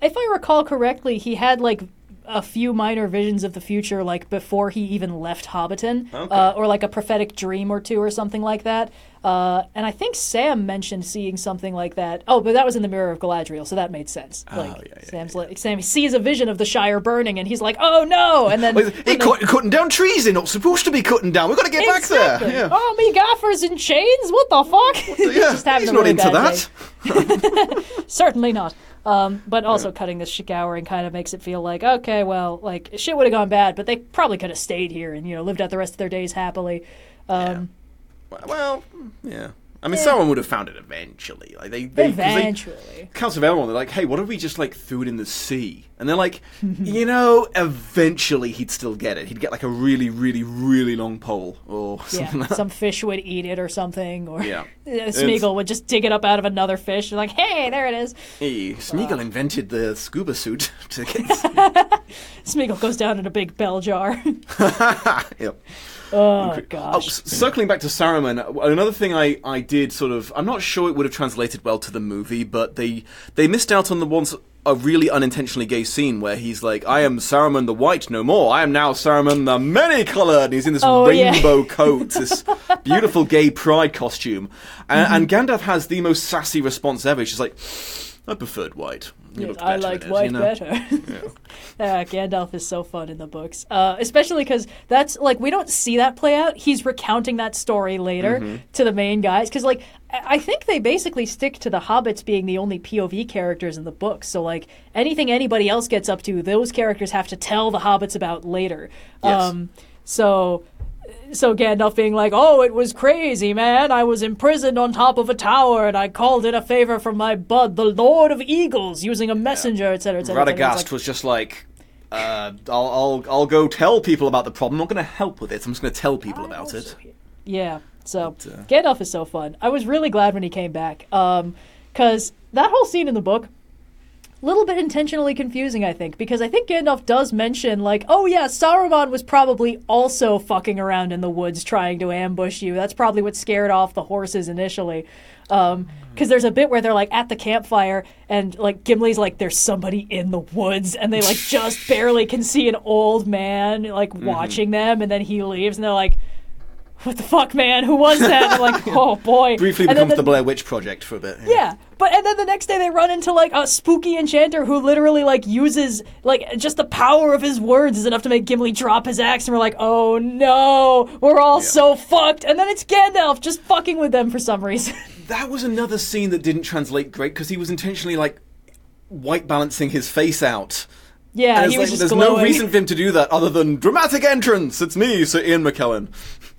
If I recall correctly, he had like a few minor visions of the future, like before he even left Hobbiton, okay. uh, or like a prophetic dream or two or something like that. Uh, and I think Sam mentioned seeing something like that. Oh, but that was in the Mirror of Galadriel, so that made sense. Oh, like, yeah, yeah, Sam's yeah. Like, Sam sees a vision of the Shire burning, and he's like, "Oh no!" And then he's well, cut, cutting down trees. They're not supposed to be cutting down. We've got to get exactly. back there. Yeah. Oh, me gaffers in chains! What the fuck? The, yeah. he's just having he's a really not into bad that. Day. Certainly not. Um, but also yeah. cutting this shikowering kind of makes it feel like, okay, well, like, shit would have gone bad, but they probably could have stayed here and, you know, lived out the rest of their days happily. Um, yeah. Well, yeah. I mean, yeah. someone would have found it eventually. Like they, they eventually. They, Council of Elrond, they're like, hey, what if we just, like, threw it in the sea? And they're like, you know, eventually he'd still get it. He'd get, like, a really, really, really long pole or something yeah, like that. Some fish would eat it or something. Or yeah. Smeagol would just dig it up out of another fish. And like, hey, there it is. Hey, Smeagol uh, invented the scuba suit. To get... Smeagol goes down in a big bell jar. Yep. Oh, gosh. Oh, circling back to Saruman, another thing I, I did sort of... I'm not sure it would have translated well to the movie, but they they missed out on the once a really unintentionally gay scene where he's like, I am Saruman the White no more. I am now Saruman the Many-Coloured. And he's in this oh, rainbow yeah. coat, this beautiful gay pride costume. And, mm-hmm. and Gandalf has the most sassy response ever. She's like, I preferred white. Yes, I liked white it, you know? Better. Yeah. uh, Gandalf is so fun in the books. Uh, especially because that's, like, we don't see that play out. He's recounting that story later mm-hmm. to the main guys. Because, like, I-, I think they basically stick to the hobbits being the only P O V characters in the books. So, like, anything anybody else gets up to, those characters have to tell the hobbits about later. Yes. Um, so... So Gandalf being like, oh, it was crazy, man. I was imprisoned on top of a tower, and I called in a favor from my bud, the Lord of Eagles, using a messenger, et cetera, et cetera. Radagast was just like, uh, I'll, I'll, I'll go tell people about the problem. I'm not going to help with it. I'm just going to tell people about it. Yeah, so Gandalf is so fun. I was really glad when he came back, um, because that whole scene in the book, little bit intentionally confusing, I think, because I think Gandalf does mention, like, oh yeah, Saruman was probably also fucking around in the woods trying to ambush you. That's probably what scared off the horses initially. Um, because there's a bit where they're, like, at the campfire, and, like, Gimli's like, there's somebody in the woods, and they, like, just barely can see an old man, like, mm-hmm. watching them, and then he leaves, and they're like, what the fuck, man? Who was that? And like, oh boy. Briefly becomes the, the Blair Witch Project for a bit. Yeah. yeah, but and then the next day they run into like a spooky enchanter who literally like uses like just the power of his words is enough to make Gimli drop his axe, and we're like, oh no, we're all yeah. so fucked. And then it's Gandalf just fucking with them for some reason. That was another scene that didn't translate great because he was intentionally like white balancing his face out. Yeah, and he was like, just there's glowing. No reason for him to do that other than dramatic entrance. It's me, Sir Ian McKellen.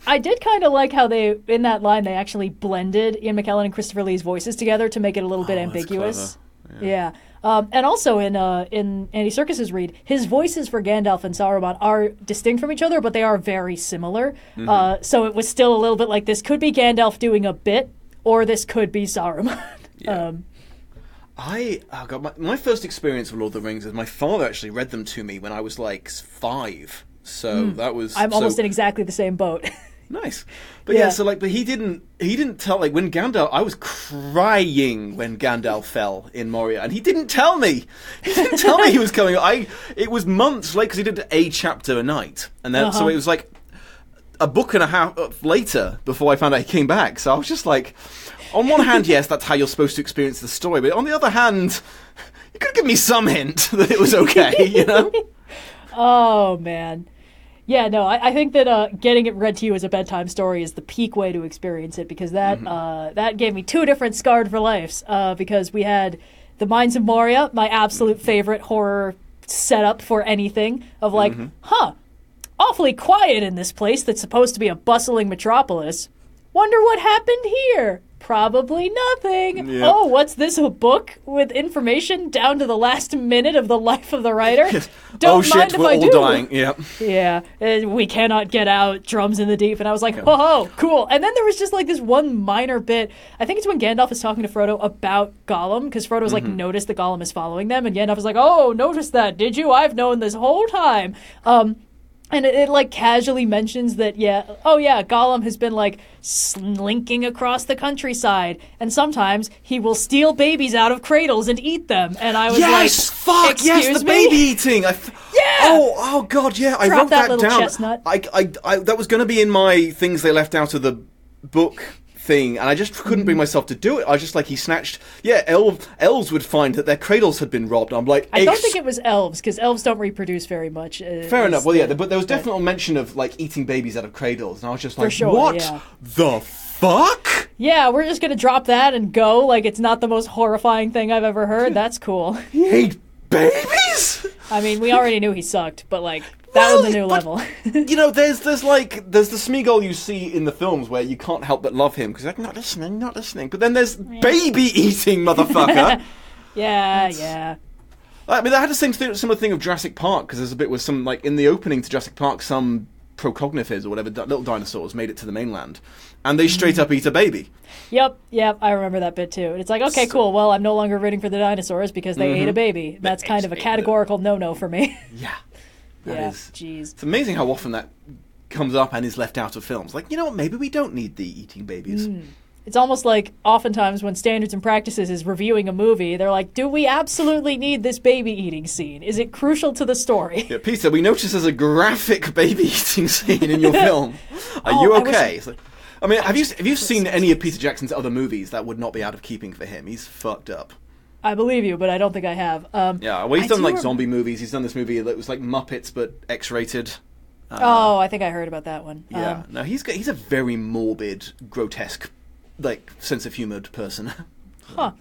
I did kind of like how they, in that line, they actually blended Ian McKellen and Christopher Lee's voices together to make it a little oh, bit ambiguous. Yeah. yeah. Um, and also in uh, in Andy Serkis's read, his voices for Gandalf and Saruman are distinct from each other, but they are very similar. Mm-hmm. Uh, so it was still a little bit like, this could be Gandalf doing a bit, or this could be Saruman. yeah. um, I oh God, my, my first experience with Lord of the Rings is my father actually read them to me when I was like five. So mm. that was... I'm so, almost in exactly the same boat. Nice. But yeah. yeah, so like, but he didn't, he didn't tell, like, when Gandalf, I was crying when Gandalf fell in Moria, and he didn't tell me. He didn't tell me he was coming. I, it was months late, because he did a chapter a night. And then, uh-huh. so it was like a book and a half later before I found out he came back. So I was just like, on one hand, yes, that's how you're supposed to experience the story. But on the other hand, you could give me some hint that it was okay, you know? Oh, man. Yeah, no, I, I think that uh, getting it read to you as a bedtime story is the peak way to experience it, because that mm-hmm. uh, that gave me two different Scarred for Lives, uh, because we had The Mines of Moria, my absolute favorite horror setup for anything, of like, mm-hmm. huh, awfully quiet in this place that's supposed to be a bustling metropolis. Wonder what happened here? Probably nothing. Yep. Oh, what's this, a book with information down to the last minute of the life of the writer? Don't oh, shit, mind if we're I all do. Dying. Yep. Yeah. Uh, we cannot get out. Drums in the deep. And I was like, yep. oh, cool. And then there was just like this one minor bit. I think it's when Gandalf is talking to Frodo about Gollum, because Frodo's mm-hmm. like, noticed that Gollum is following them. And Gandalf is like, oh, notice that, did you? I've known this whole time. Um, And it, it, like, casually mentions that, yeah, oh, yeah, Gollum has been, like, slinking across the countryside. And sometimes he will steal babies out of cradles and eat them. And I was yes, like, yes, fuck, excuse yes, the me? Baby eating. I f- yeah! Oh, oh, God, yeah, I Drop wrote that, that down. Chestnut. I, I, I, that was going to be in my things they left out of the book thing, and I just couldn't bring myself to do it. I was just like, he snatched... Yeah, elves, elves would find that their cradles had been robbed. I'm like... I don't think it was elves, because elves don't reproduce very much. Fair enough. Well, yeah, but there was definitely mention of, like, eating babies out of cradles, and I was just like, sure, what yeah. the fuck? Yeah, we're just going to drop that and go. Like, it's not the most horrifying thing I've ever heard. That's cool. He ate babies? I mean, we already knew he sucked, but, like... That was a new but, level. You know, there's there's like there's the Smeagol you see in the films where you can't help but love him because they're like, not listening, not listening. But then there's yeah. baby eating motherfucker. yeah, That's... yeah. I mean, I had the same similar thing of Jurassic Park because there's a bit with some like in the opening to Jurassic Park, some Procognifids or whatever little dinosaurs made it to the mainland, and they straight up eat a baby. Yep, yep, I remember that bit too. It's like, okay, so, cool. Well, I'm no longer rooting for the dinosaurs because they mm-hmm. ate a baby. That's they kind of a categorical them. no-no for me. Yeah. That yeah, is, geez. It's amazing how often that comes up and is left out of films. Like, you know what, maybe we don't need the eating babies. Mm. It's almost like oftentimes when Standards and Practices is reviewing a movie, they're like, do we absolutely need this baby eating scene? Is it crucial to the story? Yeah, Peter, we noticed there's a graphic baby eating scene in your film. Are oh, you okay? I, I... Like, I mean, I have you have you seen any of Peter Jackson's other movies? That would not be out of keeping for him. He's fucked up. I believe you, but I don't think I have. Um, yeah, well, he's I done, like, rem- zombie movies. He's done this movie that was, like, Muppets, but X-rated. Uh, oh, I think I heard about that one. Yeah. Um, no, he's got, he's a very morbid, grotesque, like, sense of humored person. Huh.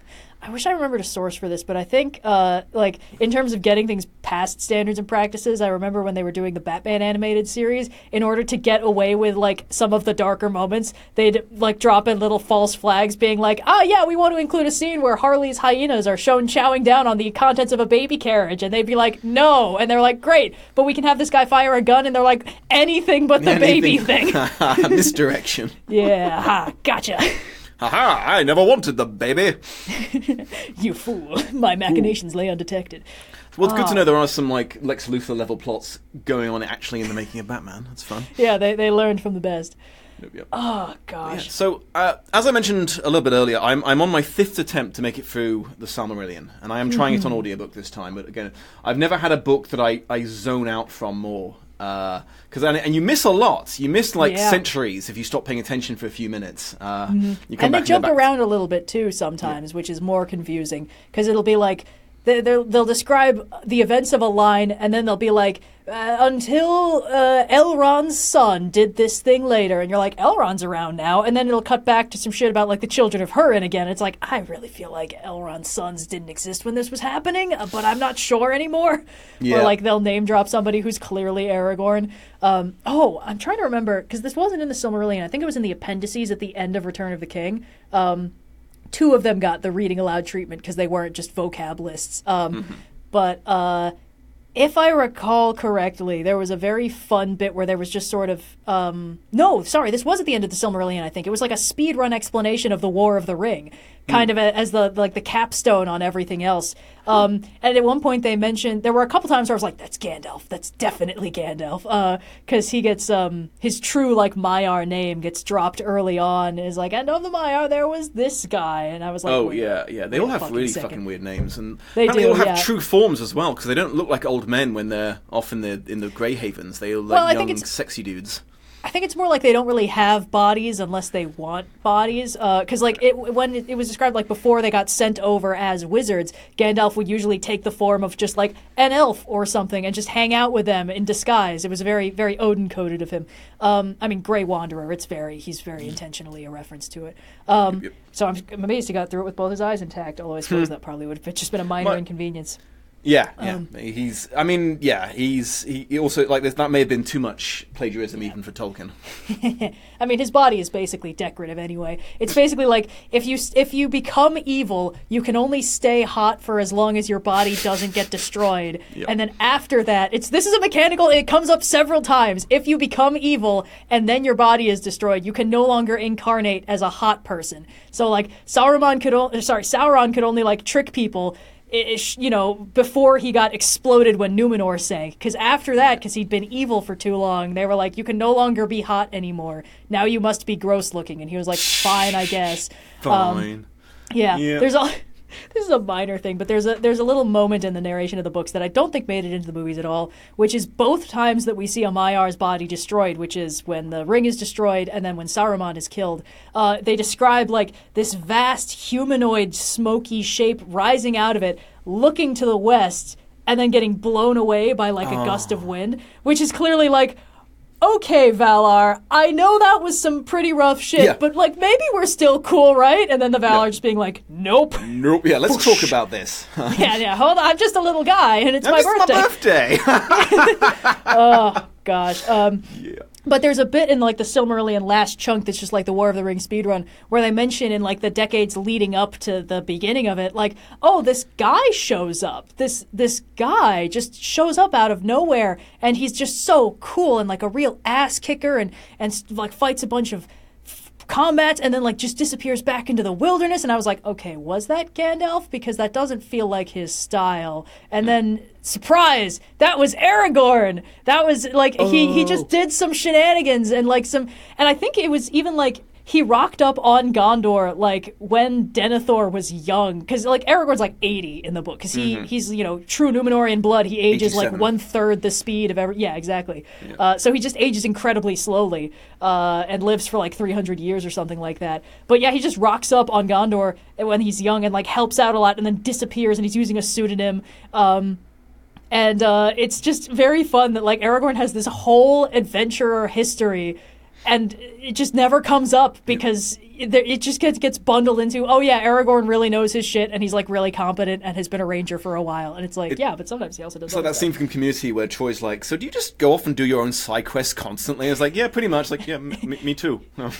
I wish I remembered a source for this, but I think, uh, like, in terms of getting things past Standards and Practices, I remember when they were doing the Batman animated series, in order to get away with, like, some of the darker moments, they'd, like, drop in little false flags being like, oh, yeah, we want to include a scene where Harley's hyenas are shown chowing down on the contents of a baby carriage, and they'd be like, no, and they're like, great, but we can have this guy fire a gun, and they're like, anything but the anything. baby thing. Misdirection. Yeah, ha, gotcha. Aha, I never wanted the baby. You fool. My machinations Ooh. lay undetected. Well, it's ah. good to know there are some, like, Lex Luthor-level plots going on actually in the making of Batman. That's fun. Yeah, they they learned from the best. Yep, yep. Oh, gosh. Yeah, so, uh, as I mentioned a little bit earlier, I'm I'm on my fifth attempt to make it through the Silmarillion, and I am trying mm-hmm. it on audiobook this time, but again, I've never had a book that I, I zone out from more. Uh, 'cause, and, and you miss a lot. You miss, like, yeah. centuries if you stop paying attention for a few minutes. Uh, mm-hmm. you come and back they jump and around a little bit, too, sometimes, yeah. which is more confusing. Because it'll be like, they, they'll describe the events of a line, and then they'll be like, uh, until uh, Elrond's son did this thing later. And you're like, Elrond's around now. And then it'll cut back to some shit about, like, the children of Húrin again. It's like, I really feel like Elrond's sons didn't exist when this was happening, but I'm not sure anymore. Yeah. Or, like, they'll name drop somebody who's clearly Aragorn. Um, oh, I'm trying to remember, because this wasn't in the Silmarillion. I think it was in the appendices at the end of Return of the King. Um, two of them got the reading aloud treatment because they weren't just vocab lists. Um, mm-hmm. But... Uh, If I recall correctly, there was a very fun bit where there was just sort of... Um, no, sorry, this was at the end of the Silmarillion, I think. It was like a speedrun explanation of the War of the Ring, kind mm. of a, as the like the capstone on everything else. Um, and at one point they mentioned... There were a couple times where I was like, that's Gandalf. That's definitely Gandalf. Because uh, he gets... Um, his true, like, Maiar name gets dropped early on. It's like, and of the Maiar, there was this guy. And I was like... Oh, yeah, yeah. They all have really second. fucking weird names. And they do, They all have yeah. true forms as well, because they don't look like old men when they're off in the in the Grey Havens. They are like well, young, sexy dudes. I think it's more like they don't really have bodies unless they want bodies. Because uh, like it, when it was described, like before they got sent over as wizards, Gandalf would usually take the form of just like an elf or something and just hang out with them in disguise. It was very, very Odin-coded of him. Um, I mean, Grey Wanderer. It's very he's very intentionally a reference to it. Um, yep, yep. So I'm, I'm amazed he got through it with both his eyes intact. Although I suppose that probably would have just been a minor My- inconvenience. Yeah, yeah. Um, he's, I mean, yeah, he's, he also, like, that may have been too much plagiarism yeah. even for Tolkien. I mean, his body is basically decorative anyway. It's basically like, if you if you become evil, you can only stay hot for as long as your body doesn't get destroyed. Yep. And then after that, it's this is a mechanical, it comes up several times. If you become evil and then your body is destroyed, you can no longer incarnate as a hot person. So, like, Saruman could, o- sorry, Sauron could only, like, trick people Ish, you know, before he got exploded when Númenor sank. Because after that, because he'd been evil for too long, they were like, you can no longer be hot anymore. Now you must be gross looking. And he was like, fine, I guess. Fine. Um, yeah. Yep. There's all... This is a minor thing, but there's a there's a little moment in the narration of the books that I don't think made it into the movies at all, which is both times that we see Amayar's body destroyed, which is when the ring is destroyed and then when Saruman is killed. Uh, they describe, like, this vast humanoid smoky shape rising out of it, looking to the west, and then getting blown away by, like, a oh. gust of wind, which is clearly like, okay, Valar, I know that was some pretty rough shit, yeah. but, like, maybe we're still cool, right? And then the Valar yeah. just being like, nope. Nope. Yeah, let's talk about this. yeah, yeah, hold on. I'm just a little guy, and it's no, my birthday. It's my birthday. Oh, gosh. Um, yeah. But there's a bit in, like, the Silmarillion last chunk that's just, like, the War of the Rings speedrun, where they mention in, like, the decades leading up to the beginning of it, like, oh, this guy shows up. This this guy just shows up out of nowhere, and he's just so cool and, like, a real ass kicker and, and like, fights a bunch of f- combats and then, like, just disappears back into the wilderness. And I was like, okay, was that Gandalf? Because that doesn't feel like his style. And then... surprise! That was Aragorn! That was, like, oh. he, he just did some shenanigans and, like, some... And I think it was even, like, he rocked up on Gondor, like, when Denethor was young. Because, like, Aragorn's, like, eighty in the book. Because he, mm-hmm. he's, you know, true Númenorian blood. He ages, like, one-third the speed of every... Yeah, exactly. Yeah. Uh, so he just ages incredibly slowly uh, and lives for, like, three hundred years or something like that. But, yeah, he just rocks up on Gondor when he's young and, like, helps out a lot and then disappears and he's using a pseudonym. Um... And uh, it's just very fun that, like, Aragorn has this whole adventurer history, and it just never comes up because yep. it, it just gets gets bundled into, oh, yeah, Aragorn really knows his shit, and he's, like, really competent and has been a ranger for a while. And it's like, it, yeah, but sometimes he also does. So that scene from Community where Troy's like, so do you just go off and do your own side quests constantly? And it's like, yeah, pretty much. Like, yeah, m- me too. Oh.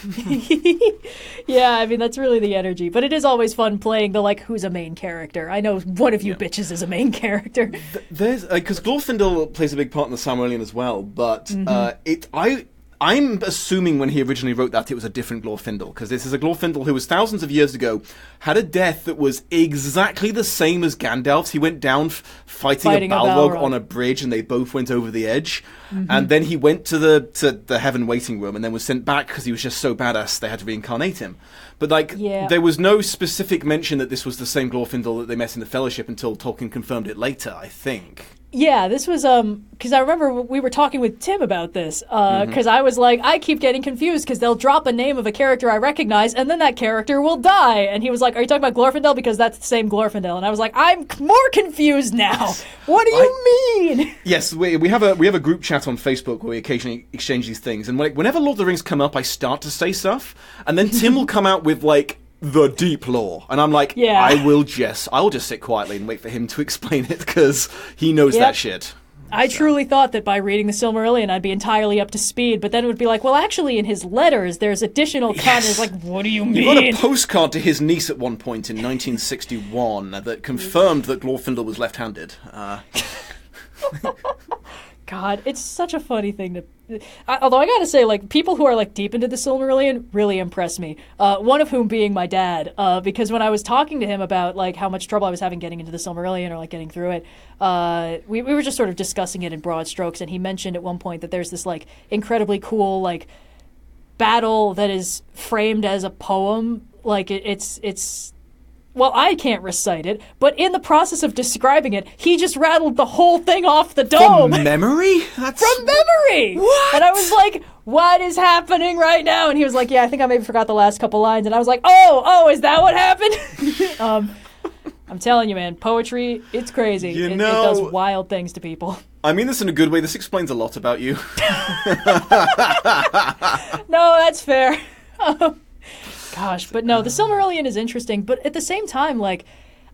Yeah, I mean, that's really the energy. But it is always fun playing the, like, who's a main character. I know one of you yeah. bitches is a main character. Th- there's, because uh, Glorfindel plays a big part in the Silmarillion as well, but mm-hmm. uh, it, I... I'm assuming when he originally wrote that it was a different Glorfindel, because this is a Glorfindel who was thousands of years ago, had a death that was exactly the same as Gandalf's. He went down f- fighting, fighting a, Balrog a Balrog on a bridge, and they both went over the edge. Mm-hmm. And then he went to the to the Heaven Waiting Room, and then was sent back because he was just so badass they had to reincarnate him. But, like, yeah. there was no specific mention that this was the same Glorfindel that they met in the Fellowship until Tolkien confirmed it later, I think. Yeah, this was, um, because I remember we were talking with Tim about this, because uh, mm-hmm. I was like, I keep getting confused because they'll drop a name of a character I recognize, and then that character will die. And he was like, are you talking about Glorfindel? Because that's the same Glorfindel. And I was like, I'm more confused now. What do you I... mean? Yes, we, we have a we have a group chat on Facebook where we occasionally exchange these things. And like, whenever Lord of the Rings come up, I start to say stuff, and then Tim will come out with, like, the deep lore, and I'm like, yeah. I will just, I will just sit quietly and wait for him to explain it because he knows yep. that shit. I so. truly thought that by reading the Silmarillion, I'd be entirely up to speed, but then it would be like, well, actually, in his letters, there's additional yes. content. Like, what do you mean? You got a postcard to his niece at one point in nineteen sixty-one that confirmed that Glorfindel was left-handed. Uh... God, it's such a funny thing to. I, although I gotta say, like, people who are, like, deep into the Silmarillion really impress me. Uh, one of whom being my dad, uh, because when I was talking to him about, like, how much trouble I was having getting into the Silmarillion or, like, getting through it, uh, we, we were just sort of discussing it in broad strokes, and he mentioned at one point that there's this, like, incredibly cool, like, battle that is framed as a poem. Like, it, it's it's... Well, I can't recite it, but in the process of describing it, he just rattled the whole thing off the dome. From memory? That's... From memory! What? And I was like, what is happening right now? And he was like, yeah, I think I maybe forgot the last couple lines. And I was like, oh, oh, is that what happened? um, I'm telling you, man, poetry, it's crazy. You it, know, it does wild things to people. I mean this in a good way. This explains a lot about you. No, that's fair. Um, Gosh, but no, the Silmarillion is interesting, but at the same time, like,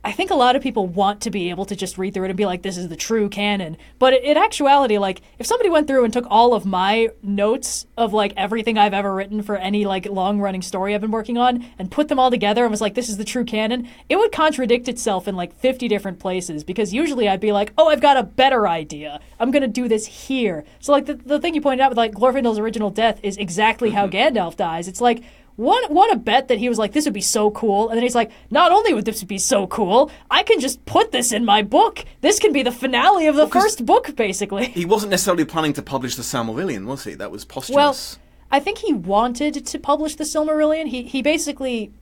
I think a lot of people want to be able to just read through it and be like, this is the true canon. But in actuality, like, if somebody went through and took all of my notes of, like, everything I've ever written for any, like, long-running story I've been working on and put them all together and was like, this is the true canon, it would contradict itself in, like, fifty different places because usually I'd be like, oh, I've got a better idea. I'm going to do this here. So, like, the, the thing you pointed out with, like, Glorfindel's original death is exactly how Gandalf dies. It's like, What, what a bet that he was like, this would be so cool. And then he's like, not only would this be so cool, I can just put this in my book. This can be the finale of the well, first book, basically. He wasn't necessarily planning to publish the Silmarillion, was he? That was posthumous. Well, I think he wanted to publish the Silmarillion. He, he basically...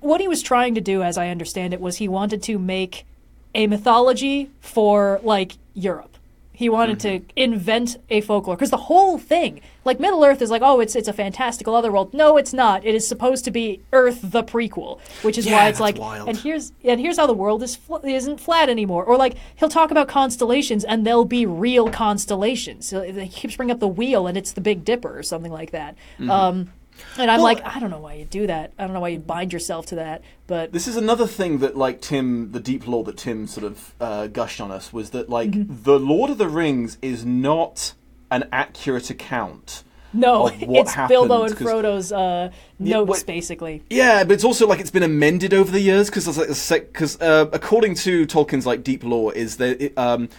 What he was trying to do, as I understand it, was he wanted to make a mythology for, like, Europe. He wanted mm-hmm. to invent a folklore. Because the whole thing, like Middle-earth is like, oh, it's it's a fantastical otherworld. No, it's not. It is supposed to be Earth the prequel, which is yeah, why it's like, wild. and here's and here's how the world is fl- isn't flat anymore. Or like, he'll talk about constellations and they'll be real constellations. So he keeps bringing up the wheel and it's the Big Dipper or something like that. Mm-hmm. Um, and I'm well, like, I don't know why you do that. I don't know why you bind yourself to that. But this is another thing that, like, Tim, the deep lore that Tim sort of uh, gushed on us was that, like, mm-hmm. the Lord of the Rings is not an accurate account. No, of what it's happened, Bilbo and Frodo's uh, notes, yeah, well, basically. Yeah, but it's also like it's been amended over the years because, because uh, according to Tolkien's like deep lore, is that. Um,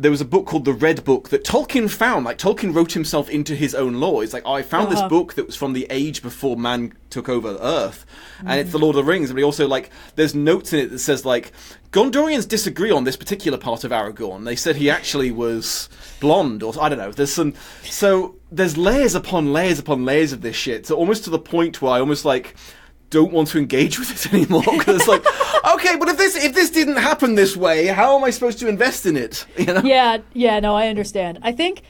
There was a book called The Red Book that Tolkien found. Like, Tolkien wrote himself into his own lore. He's like, oh, I found uh-huh. this book that was from the age before man took over Earth. And mm. it's The Lord of the Rings. But he also, like, there's notes in it that says, like, Gondorians disagree on this particular part of Aragorn. They said he actually was blonde or... I don't know. There's some... So there's layers upon layers upon layers of this shit. So almost to the point where I almost, like... don't want to engage with it anymore because it's like, okay, but if this if this didn't happen this way, how am I supposed to invest in it? You know? Yeah, yeah, no, I understand. I think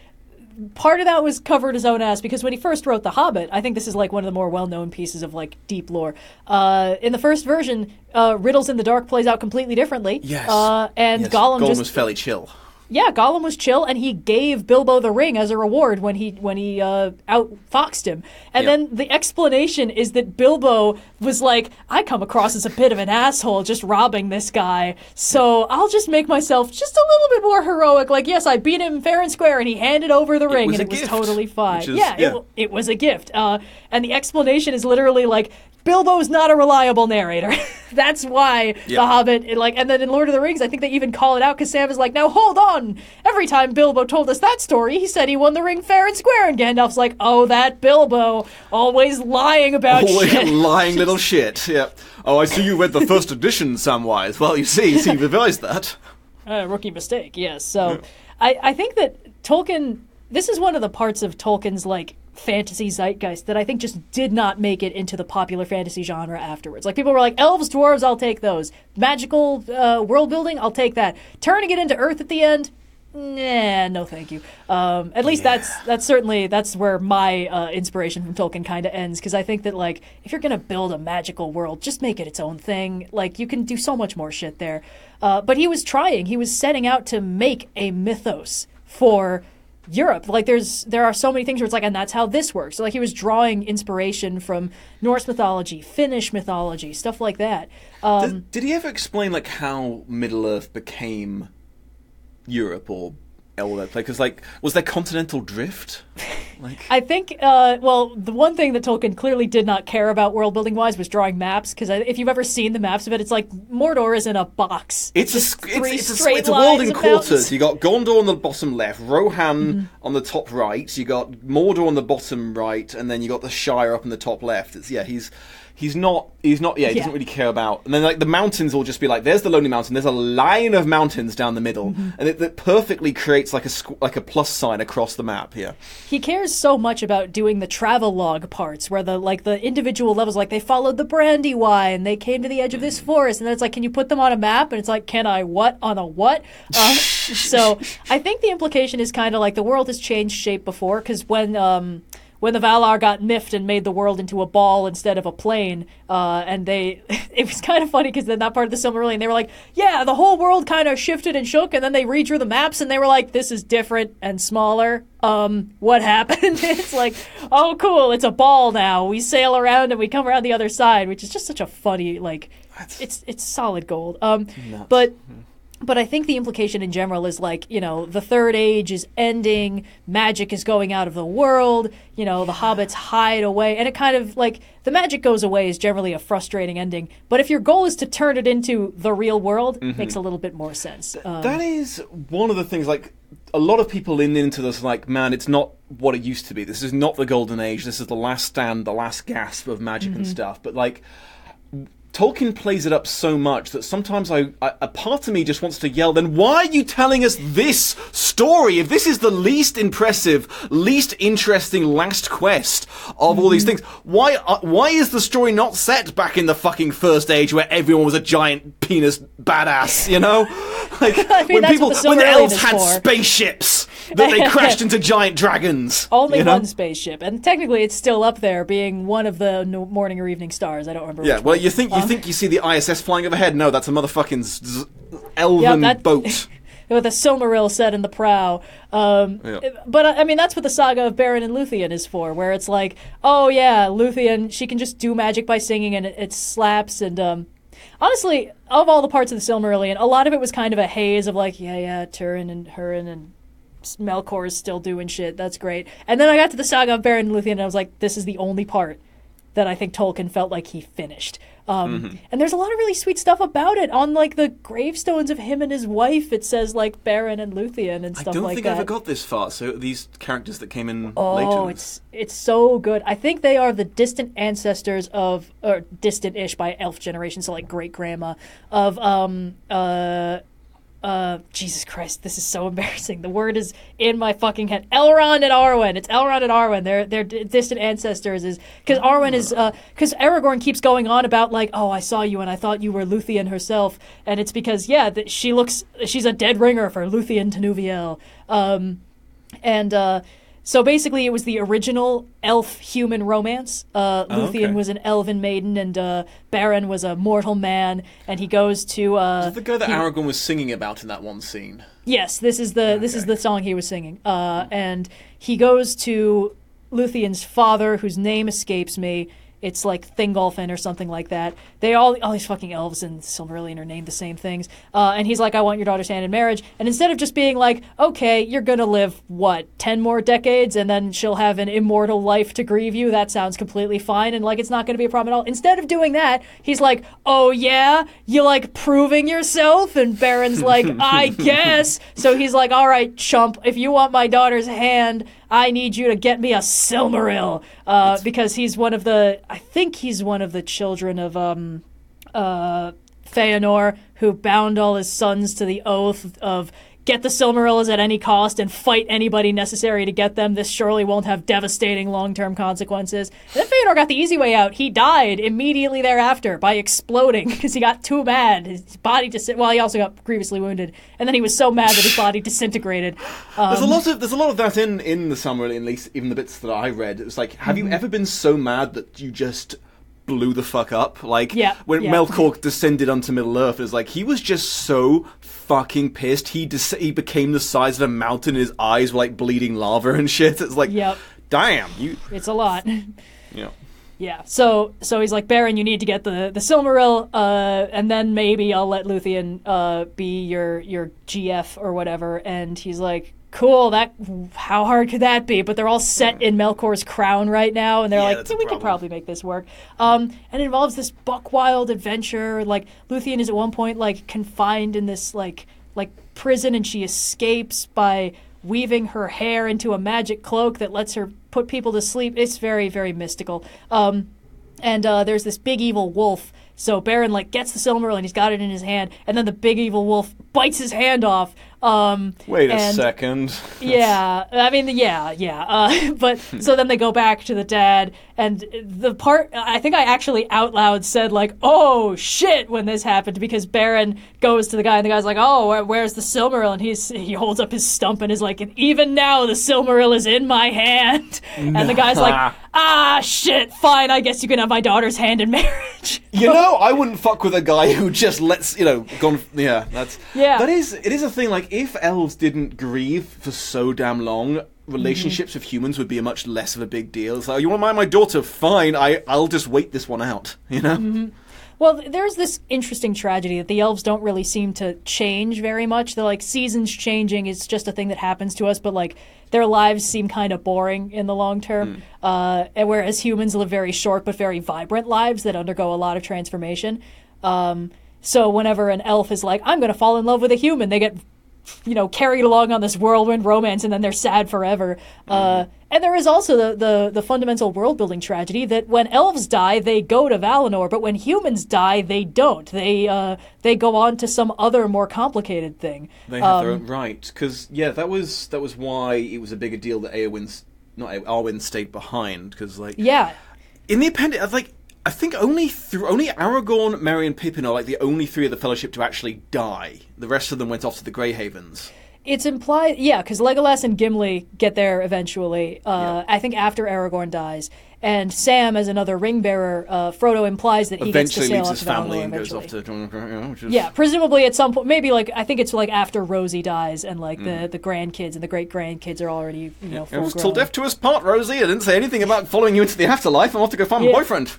part of that was covered his own ass because when he first wrote The Hobbit, I think this is like one of the more well-known pieces of like deep lore. Uh, in the first version, uh, Riddles in the Dark plays out completely differently. Yes, uh, and yes. Gollum, Gollum just, was fairly chill. Yeah, Gollum was chill, and he gave Bilbo the ring as a reward when he when he uh, outfoxed him. And yep. then the explanation is that Bilbo was like, I come across as a bit of an asshole just robbing this guy, so I'll just make myself just a little bit more heroic. Like, yes, I beat him fair and square, and he handed over the ring, and it was totally fine. Yeah, it, it was a gift. Uh, and the explanation is literally like, Bilbo's not a reliable narrator. That's why yeah. The Hobbit, it like, and then in Lord of the Rings, I think they even call it out because Sam is like, now hold on. Every time Bilbo told us that story, he said he won the ring fair and square. And Gandalf's like, oh, that Bilbo, always lying about always shit. Always lying little shit, yeah. Oh, I see you read the first edition, Samwise. Well, you see, so you revised that. Uh, rookie mistake, yes. So yeah. I, I think that Tolkien, this is one of the parts of Tolkien's, like, fantasy zeitgeist that I think just did not make it into the popular fantasy genre afterwards. Like, people were like, elves, dwarves, I'll take those. Magical uh, world building, I'll take that. Turning it into Earth at the end, nah, no thank you. Um, at least yeah. that's that's certainly, that's where my uh, inspiration from Tolkien kind of ends, because I think that, like, if you're going to build a magical world, just make it its own thing. Like, you can do so much more shit there. Uh, but he was trying. He was setting out to make a mythos for Europe. Like, there's there are so many things where it's like, and that's how this works. So, like, he was drawing inspiration from Norse mythology, Finnish mythology, stuff like that. Um, did, did he ever explain, like, how Middle-earth became Europe or elsewhere? Because, like, was there continental drift? Like... I think, uh, well, the one thing that Tolkien clearly did not care about world-building-wise was drawing maps, because if you've ever seen the maps of it, it's like, Mordor is in a box. It's a, it's, it's a, it's a world in quarters. You got Gondor on the bottom left, Rohan mm-hmm. on the top right, you got Mordor on the bottom right, and then you got the Shire up on the top left. It's, yeah, he's... He's not, he's not, yeah, he yeah. doesn't really care about... And then, like, the mountains will just be like, there's the Lonely Mountain, there's a line of mountains down the middle, mm-hmm. and it, it perfectly creates, like, a squ- like a plus sign across the map, yeah. He cares so much about doing the travel log parts, where the, like, the individual levels, like, they followed the Brandywine, they came to the edge of this forest, and then it's like, can you put them on a map? And it's like, can I what on a what? Uh, so, I think the implication is kind of like, the world has changed shape before, because when, um... when the Valar got miffed and made the world into a ball instead of a plane, uh, and they, it was kind of funny because then that part of the Silmarillion, they were like, yeah, the whole world kind of shifted and shook, and then they redrew the maps, and they were like, this is different and smaller. Um, what happened? It's like, oh, cool, it's a ball now. We sail around and we come around the other side, which is just such a funny, like, That's... it's it's solid gold. Um, Nuts. But But I think the implication in general is like, you know, the Third Age is ending, magic is going out of the world, you know, the hobbits hide away, and it kind of, like, the magic goes away is generally a frustrating ending, but if your goal is to turn it into the real world, mm-hmm. it makes a little bit more sense. Th- um, that is one of the things, like, a lot of people lean into this like, man, it's not what it used to be. This is not the Golden Age. This is the last stand, the last gasp of magic mm-hmm. and stuff. But, like... Tolkien plays it up so much that sometimes I, I, a part of me just wants to yell, then why are you telling us this story? If this is the least impressive, least interesting last quest of all these things, why uh, why is the story not set back in the fucking First Age where everyone was a giant penis badass, you know? Like, I mean, when people, the when the elves had for. spaceships that they crashed into giant dragons. Only you know? one spaceship, and technically it's still up there being one of the morning or evening stars. I don't remember. Yeah, which well, one. you think um, you think you see the I S S flying overhead? No, that's a motherfucking z- elven yeah, that, boat with a Silmaril set in the prow. Um, yeah. But I mean, that's what the saga of Beren and Luthien is for, where it's like, oh yeah, Luthien, she can just do magic by singing, and it, it slaps and. Um, Honestly, of all the parts of the Silmarillion, a lot of it was kind of a haze of like, yeah, yeah, Turin and Hurin and Melkor is still doing shit. That's great. And then I got to the saga of Beren and Luthien, and I was like, this is the only part that I think Tolkien felt like he finished. Um, mm-hmm. And there's a lot of really sweet stuff about it. On like the gravestones of him and his wife, it says like Beren and Luthien and stuff like that. I don't think I ever got this far. So these characters that came in oh, later. Oh, it's it's so good. I think they are the distant ancestors of, or distant-ish by elf generation, so like great grandma of um uh uh Jesus Christ. This is so embarrassing. The word is in my fucking head. Elrond and Arwen. It's Elrond and Arwen. They're they're distant ancestors. Is because Arwen is because uh, Aragorn keeps going on about like, oh, I saw you and I thought you were Luthien herself, and it's because yeah, that she looks she's a dead ringer for Luthien Tenuviel, um, and uh, so basically it was the original elf human romance. Uh, Luthien oh, okay. was an elven maiden, and uh, Beren was a mortal man, and he goes to uh, is it the guy that he, Aragorn was singing about in that one scene? Yes, this is the okay. this is the song he was singing, uh, and he goes to Luthien's father, whose name escapes me. It's like Thingolfin or something like that. They all all these fucking elves in Silmarillion are named the same things. Uh, and he's like, I want your daughter's hand in marriage. And instead of just being like, okay, you're gonna live what ten more decades, and then she'll have an immortal life to grieve you. That sounds completely fine, and like it's not gonna be a problem at all. Instead of doing that, he's like, oh yeah, you like proving yourself. And Baron's like, I guess. So he's like, all right, chump, if you want my daughter's hand, I need you to get me a Silmaril, uh, because he's one of the, I think he's one of the children of um, uh, Feanor, who bound all his sons to the oath of get the Silmarils at any cost and fight anybody necessary to get them. This surely won't have devastating long-term consequences. And then Feanor got the easy way out. He died immediately thereafter by exploding because he got too mad. His body dis- well, he also got grievously wounded, and then he was so mad that his body disintegrated. Um, there's a lot of there's a lot of that in in the Silmarillion, at least even the bits that I read. It was like, have mm-hmm. you ever been so mad that you just blew the fuck up? Like yeah, when yeah. Melkor descended onto Middle-earth, it was like he was just so fucking pissed. He dis- he became the size of a mountain, and his eyes were like bleeding lava and shit. It's like, yep. damn, you. It's a lot. Yeah. Yeah. So so he's like, Beren, you need to get the the Silmaril, uh, and then maybe I'll let Luthien uh, be your your G F or whatever. And he's like, cool. That how hard could that be? But they're all set in Melkor's crown right now, and they're yeah, like, yeah, we could probably make this work. Um, and it involves this buckwild adventure. Like Luthien is at one point like confined in this like like prison, and she escapes by weaving her hair into a magic cloak that lets her put people to sleep. It's very very mystical. Um, and uh, there's this big evil wolf. So Beren like gets the Silmaril and he's got it in his hand, and then the big evil wolf bites his hand off. Um, Wait a and, second. yeah, I mean, yeah, yeah. Uh, but so then they go back to the dad, and the part I think I actually out loud said like, "Oh shit!" when this happened, because Beren goes to the guy and the guy's like, "Oh, where's the Silmaril?" And he's he holds up his stump and is like, "Even now the Silmaril is in my hand." And the guy's like, "Ah shit, fine. I guess you can have my daughter's hand in marriage." You know, I wouldn't fuck with a guy who just lets, you know, gone. Yeah, that's yeah. That is it is a thing like like, if elves didn't grieve for so damn long, relationships mm-hmm. with humans would be a much less of a big deal. So, like, you want to marry my daughter? Fine, I, I'll just wait this one out, you know? Mm-hmm. Well, there's this interesting tragedy that the elves don't really seem to change very much. They're like, seasons changing is just a thing that happens to us, but like their lives seem kind of boring in the long term. Mm. Uh, and whereas humans live very short but very vibrant lives that undergo a lot of transformation. Um, so whenever an elf is like, I'm going to fall in love with a human, they get, you know, carried along on this whirlwind romance and then they're sad forever. Mm. Uh, and there is also the, the, the fundamental world-building tragedy that when elves die, they go to Valinor, but when humans die, they don't. They uh, they go on to some other more complicated thing. They have um, their own right. Because, yeah, that was that was why it was a bigger deal that Eowyn's, not Eowyn, Arwen stayed behind. Because, like, yeah. In the appendix, I was like, I think only th- only Aragorn, Merry, and Pippin are like the only three of the Fellowship to actually die. The rest of them went off to the Grey Havens. It's implied, yeah, because Legolas and Gimli get there eventually. Uh, yeah. I think after Aragorn dies, and Sam, as another ring bearer, uh, Frodo implies that he eventually gets to sail leaves off his to family Valinor and eventually. goes off to. You know, just... Yeah, presumably at some point, maybe like I think it's like after Rosie dies, and like mm. the, the grandkids and the great grandkids are already you know. Yeah. It was till death to us part, Rosie. I didn't say anything about following you into the afterlife. I'm off to go find yeah. my boyfriend.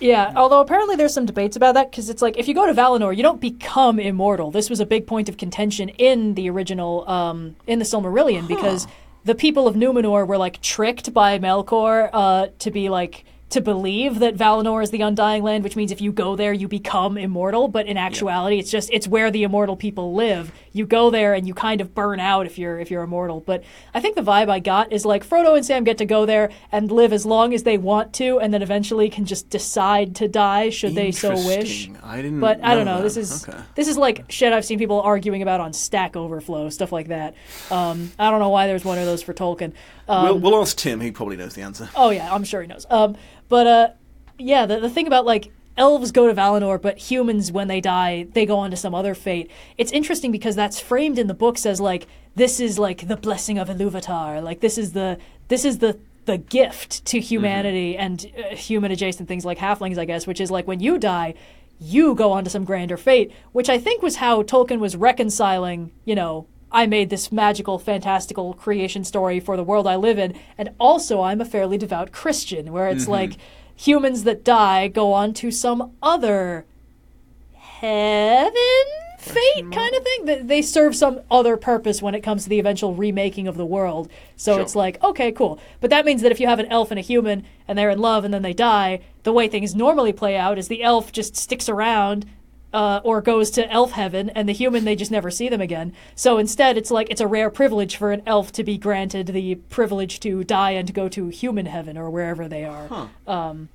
Yeah, although apparently there's some debates about that, because it's like, if you go to Valinor, you don't become immortal. This was a big point of contention in the original, um, in the Silmarillion, huh. because the people of Númenor were, like, tricked by Melkor uh, to be, like, to believe that Valinor is the Undying Land, which means if you go there, you become immortal, but in actuality, yeah. it's just, it's where the immortal people live. You go there and you kind of burn out if you're if you're immortal, but I think the vibe I got is like, Frodo and Sam get to go there and live as long as they want to, and then eventually can just decide to die, should they so wish. I didn't But know I don't know, that. this is okay. this is like shit I've seen people arguing about on Stack Overflow, stuff like that. Um, I don't know why there's one of those for Tolkien. Um, we'll, we'll ask Tim, he probably knows the answer. Oh yeah, I'm sure he knows. Um, But, uh, yeah, the, the thing about, like, elves go to Valinor, but humans, when they die, they go on to some other fate. It's interesting because that's framed in the books as, like, this is, like, the blessing of Iluvatar. Like, this is the this is the, the gift to humanity mm-hmm. and uh, human-adjacent things like halflings, I guess, which is, like, when you die, you go on to some grander fate, which I think was how Tolkien was reconciling, you know, I made this magical, fantastical creation story for the world I live in, and also I'm a fairly devout Christian, where it's mm-hmm. like humans that die go on to some other heaven fate kind of thing. They serve some other purpose when it comes to the eventual remaking of the world. So sure. It's like, okay, cool. But that means that if you have an elf and a human, and they're in love and then they die, the way things normally play out is the elf just sticks around Uh, or goes to elf heaven, and the human, they just never see them again. So instead, it's like, it's a rare privilege for an elf to be granted the privilege to die and to go to human heaven, or wherever they are. Huh. Um,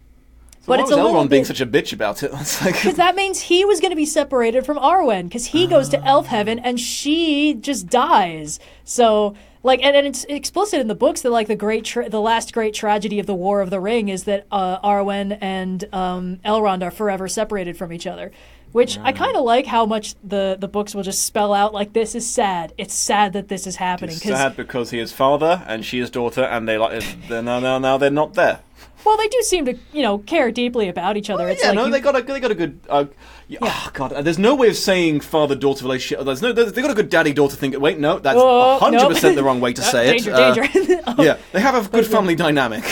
so but why it's was a Elrond bit, being such a bitch about it? Because like... that means he was going to be separated from Arwen, because he uh. goes to elf heaven, and she just dies. So... Like and, and it's explicit in the books that like the great tra- the last great tragedy of the War of the Ring is that uh, Arwen and um, Elrond are forever separated from each other, which yeah. I kind of like how much the, the books will just spell out like this is sad. It's sad that this is happening. It's sad because he is father and she is daughter, and they like they're now now now they're not there. Well, they do seem to, you know, care deeply about each other. Well, it's yeah, like no, you... they got a, they got a good. Uh, yeah. Oh God, there's no way of saying father-daughter relationship. There's no, they got a good daddy-daughter thing. Wait, no, that's a hundred percent the wrong way to say danger, it. Danger, danger. Uh, oh. Yeah, they have a good but, family yeah. dynamic.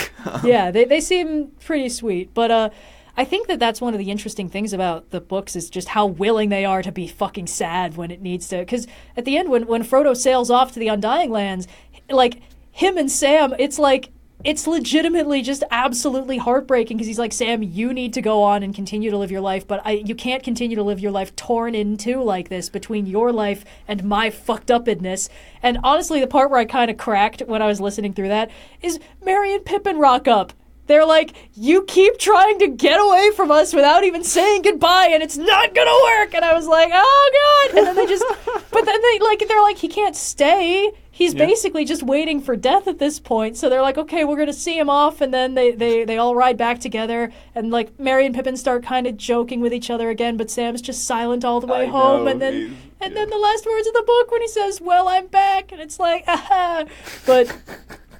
yeah, they they seem pretty sweet, but uh, I think that that's one of the interesting things about the books is just how willing they are to be fucking sad when it needs to. Because at the end, when when Frodo sails off to the Undying Lands, like him and Sam, it's like. It's legitimately just absolutely heartbreaking because he's like, Sam, you need to go on and continue to live your life, but I, you can't continue to live your life torn in two like this between your life and my fucked upness. And honestly, the part where I kind of cracked when I was listening through that is Merry and Pippin rock up. They're like, you keep trying to get away from us without even saying goodbye, and it's not gonna work. And I was like, oh God. And then they just, but then they like, they're like, he can't stay. He's yeah. basically just waiting for death at this point. So they're like, okay, we're going to see him off. And then they, they, they all ride back together. And like Merry and Pippin start kind of joking with each other again. But Sam's just silent all the way I home. Know, and then and yeah. then the last words of the book when he says, well, I'm back. And it's like, aha. But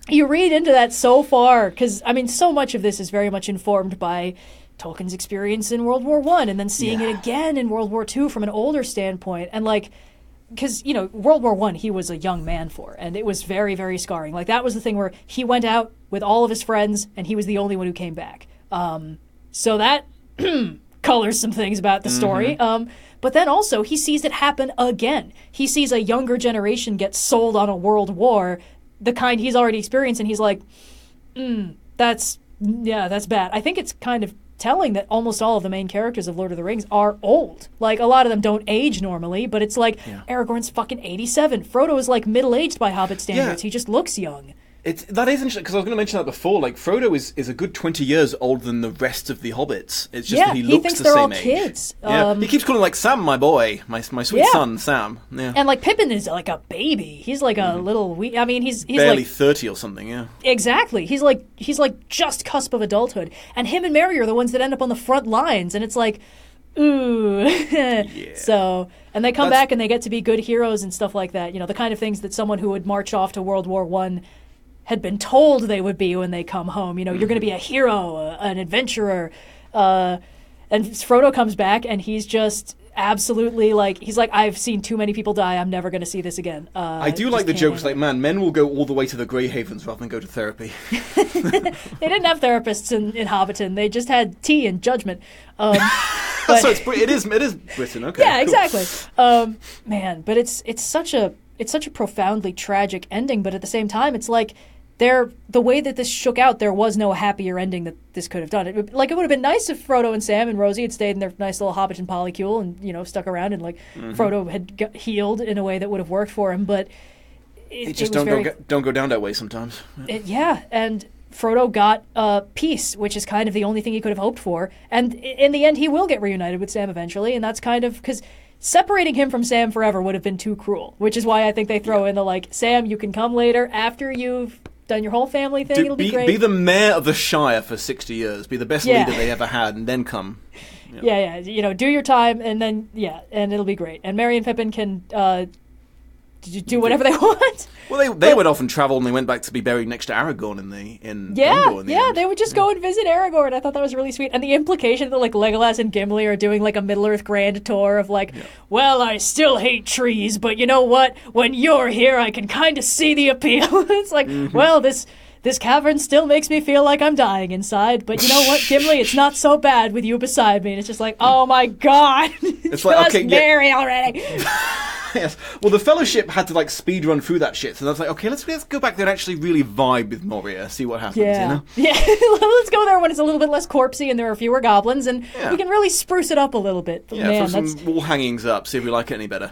you read into that so far. Because, I mean, so much of this is very much informed by Tolkien's experience in World War One. And then seeing yeah. it again in World War Two from an older standpoint. And like... because, you know, World War One he was a young man for, and it was very, very scarring. Like, that was the thing where he went out with all of his friends, and he was the only one who came back. Um, so that colors some things about the story. Mm-hmm. Um, but then also, he sees it happen again. He sees a younger generation get sold on a world war, the kind he's already experienced, and he's like, mm, that's, yeah, that's bad. I think it's kind of telling that almost all of the main characters of Lord of the Rings are old. Like, a lot of them don't age normally, but it's like, yeah. Aragorn's fucking eighty-seven. Frodo is, like, middle-aged by Hobbit standards. Yeah. He just looks young. It's, that is interesting, because I was going to mention that before. Like, Frodo is, is a good twenty years older than the rest of the hobbits. It's just yeah, that he looks he the same age. Yeah, he thinks they're all kids. Yeah. Um, he keeps calling, like, Sam, my boy, my my sweet yeah. son, Sam. Yeah. And, like, Pippin is, like, a baby. He's, like, a mm-hmm. little wee... I mean, he's... he's barely like, thirty or something, yeah. Exactly. He's, like, he's like just cusp of adulthood. And him and Merry are the ones that end up on the front lines, and it's like, ooh. yeah. So... And they come That's... back and they get to be good heroes and stuff like that. You know, the kind of things that someone who would march off to World War One had been told they would be when they come home. You know, you're going to be a hero, uh, an adventurer. Uh, and Frodo comes back, and he's just absolutely like, he's like, I've seen too many people die. I'm never going to see this again. Uh, I do like the joke. It's like, man, men will go all the way to the Grey Havens rather than go to therapy. They didn't have therapists in, in Hobbiton. They just had tea and judgment. Um, but, so it's, it is it is Britain, okay. Yeah, cool. Exactly. Um, man, but it's it's such a it's such a profoundly tragic ending. But at the same time, it's like, There, the way that this shook out, there was no happier ending that this could have done. It, like, it would have been nice if Frodo and Sam and Rosie had stayed in their nice little Hobbiton polycule and, you know, stuck around and, like, mm-hmm. Frodo had got healed in a way that would have worked for him, but it, it just it don't, very, go, don't go down that way sometimes. Yeah, it, yeah and Frodo got uh, peace, which is kind of the only thing he could have hoped for, and in the end he will get reunited with Sam eventually, and that's kind of... because. Separating him from Sam forever would have been too cruel, which is why I think they throw yeah. in the, like, Sam, you can come later after you've done your whole family thing. Do, It'll be, be great. Be the mayor of the Shire for sixty years. Be the best yeah. leader they ever had, and then come. Yeah. yeah, yeah. You know, do your time, and then, yeah, and it'll be great. And Merry and Pippin can uh, do whatever they want. Well, they they but, would often travel, and they went back to be buried next to Aragorn in the in yeah, Gondor. In the yeah, end. They would just yeah. go and visit Aragorn. I thought that was really sweet. And the implication that, like, Legolas and Gimli are doing, like, a Middle-earth grand tour of, like, yeah. well, I still hate trees, but you know what? When you're here, I can kind of see the appeal. It's like, mm-hmm. well, this this cavern still makes me feel like I'm dying inside, but you know what, Gimli? It's not so bad with you beside me. And it's just like, oh, my God. It's like, okay, Merry yeah. already. Yes. Well, the Fellowship had to, like, speed run through that shit, so I was like, okay, let's let's go back there and actually really vibe with Moria, see what happens, yeah. you know? Yeah, let's go there when it's a little bit less corpsey and there are fewer goblins, and yeah. we can really spruce it up a little bit. But yeah, man, throw some wall hangings up, see if we like it any better.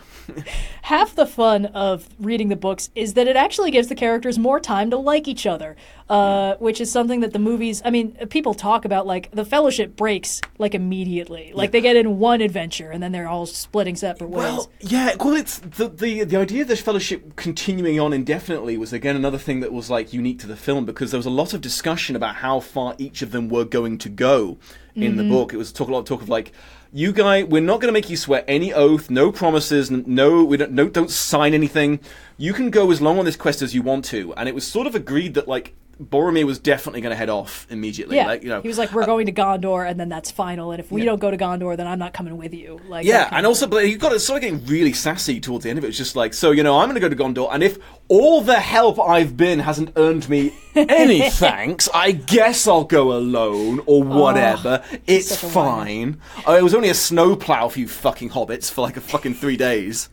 Half the fun of reading the books is that it actually gives the characters more time to like each other, uh, which is something that the movies, I mean, people talk about, like, the Fellowship breaks, like, immediately. Like, yeah. they get in one adventure, and then they're all splitting separate ways. Well, yeah, well, it's The, the the idea of this Fellowship continuing on indefinitely was, again, another thing that was, like, unique to the film, because there was a lot of discussion about how far each of them were going to go in mm-hmm. the book. It was talk, a lot of talk of, like, you guys, we're not going to make you swear any oath, no promises, no, we don't, no, don't sign anything. You can go as long on this quest as you want to. And it was sort of agreed that, like, Boromir was definitely going to head off immediately. Yeah. Like, you know, he was like, we're uh, going to Gondor, and then that's final, and if we yeah. don't go to Gondor, then I'm not coming with you. Like, yeah, and also, but he got sort of getting really sassy towards the end of it. It's just like, so, you know, I'm going to go to Gondor, and if all the help I've been hasn't earned me any thanks, I guess I'll go alone, or whatever. Oh, it's fine. Oh, it was only a snowplow for you fucking hobbits for like a fucking three days.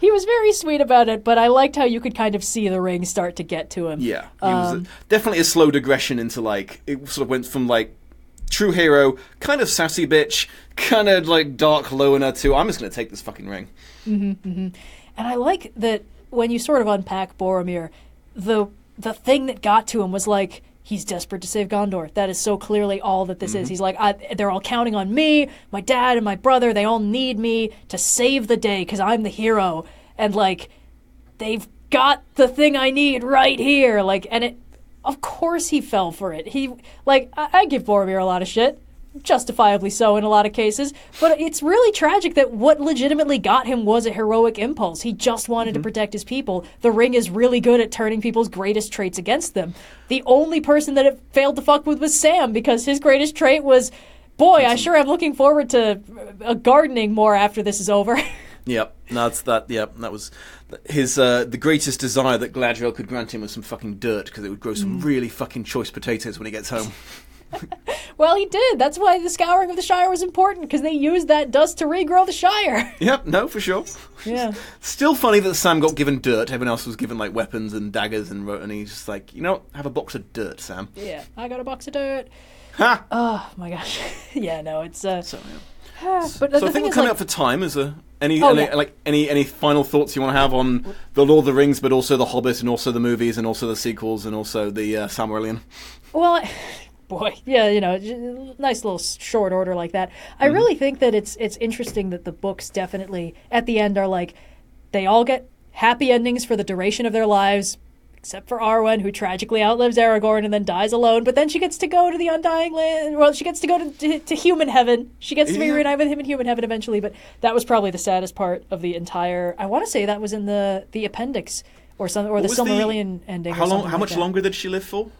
He was very sweet about it, but I liked how you could kind of see the ring start to get to him. Yeah, he um, was a, definitely a slow digression into, like, it sort of went from, like, true hero, kind of sassy bitch, kind of, like, dark loner to, I'm just going to take this fucking ring. Mm-hmm, mm-hmm. And I like that when you sort of unpack Boromir, the the thing that got to him was, like, he's desperate to save Gondor. That is so clearly all that this mm-hmm. is. He's like, I, they're all counting on me, my dad and my brother. They all need me to save the day because I'm the hero. And, like, they've got the thing I need right here. Like, and it, of course he fell for it. He, like, I, I give Boromir a lot of shit. Justifiably so in a lot of cases, but it's really tragic that what legitimately got him was a heroic impulse. He just wanted mm-hmm. to protect his people. The ring is really good at turning people's greatest traits against them. The only person that it failed to fuck with was Sam, because his greatest trait was, boy, I sure am looking forward to uh, gardening more after this is over. Yep, that's that. Yep, that was his. Uh, the greatest desire that Gladriel could grant him was some fucking dirt, because it would grow some mm. really fucking choice potatoes when he gets home. Well, he did. That's why the Scouring of the Shire was important, because they used that dust to regrow the Shire. Yep, no, for sure. Yeah. Still funny that Sam got given dirt. Everyone else was given, like, weapons and daggers, and, and he's just like, you know, have a box of dirt, Sam. Yeah, I got a box of dirt. Ha! Oh, my gosh. Yeah, no, it's... Uh, so, yeah. uh, but so I think we're coming like... up for time. Is there any, oh, any yeah. like any any final thoughts you want to have on The Lord of the Rings, but also The Hobbit, and also the movies, and also the sequels, and also the uh, Silmarillion? Well... I... Boy, yeah, you know, nice little short order like that. I mm-hmm. really think that it's it's interesting that the books definitely, at the end, are like, they all get happy endings for the duration of their lives, except for Arwen, who tragically outlives Aragorn and then dies alone, but then she gets to go to the Undying Land, well, she gets to go to, to, to human heaven. She gets to be yeah. reunited with him in human heaven eventually, but that was probably the saddest part of the entire, I want to say that was in the, the appendix, or some, or the Silmarillion the, ending. How, long, how like much that. longer did she live for?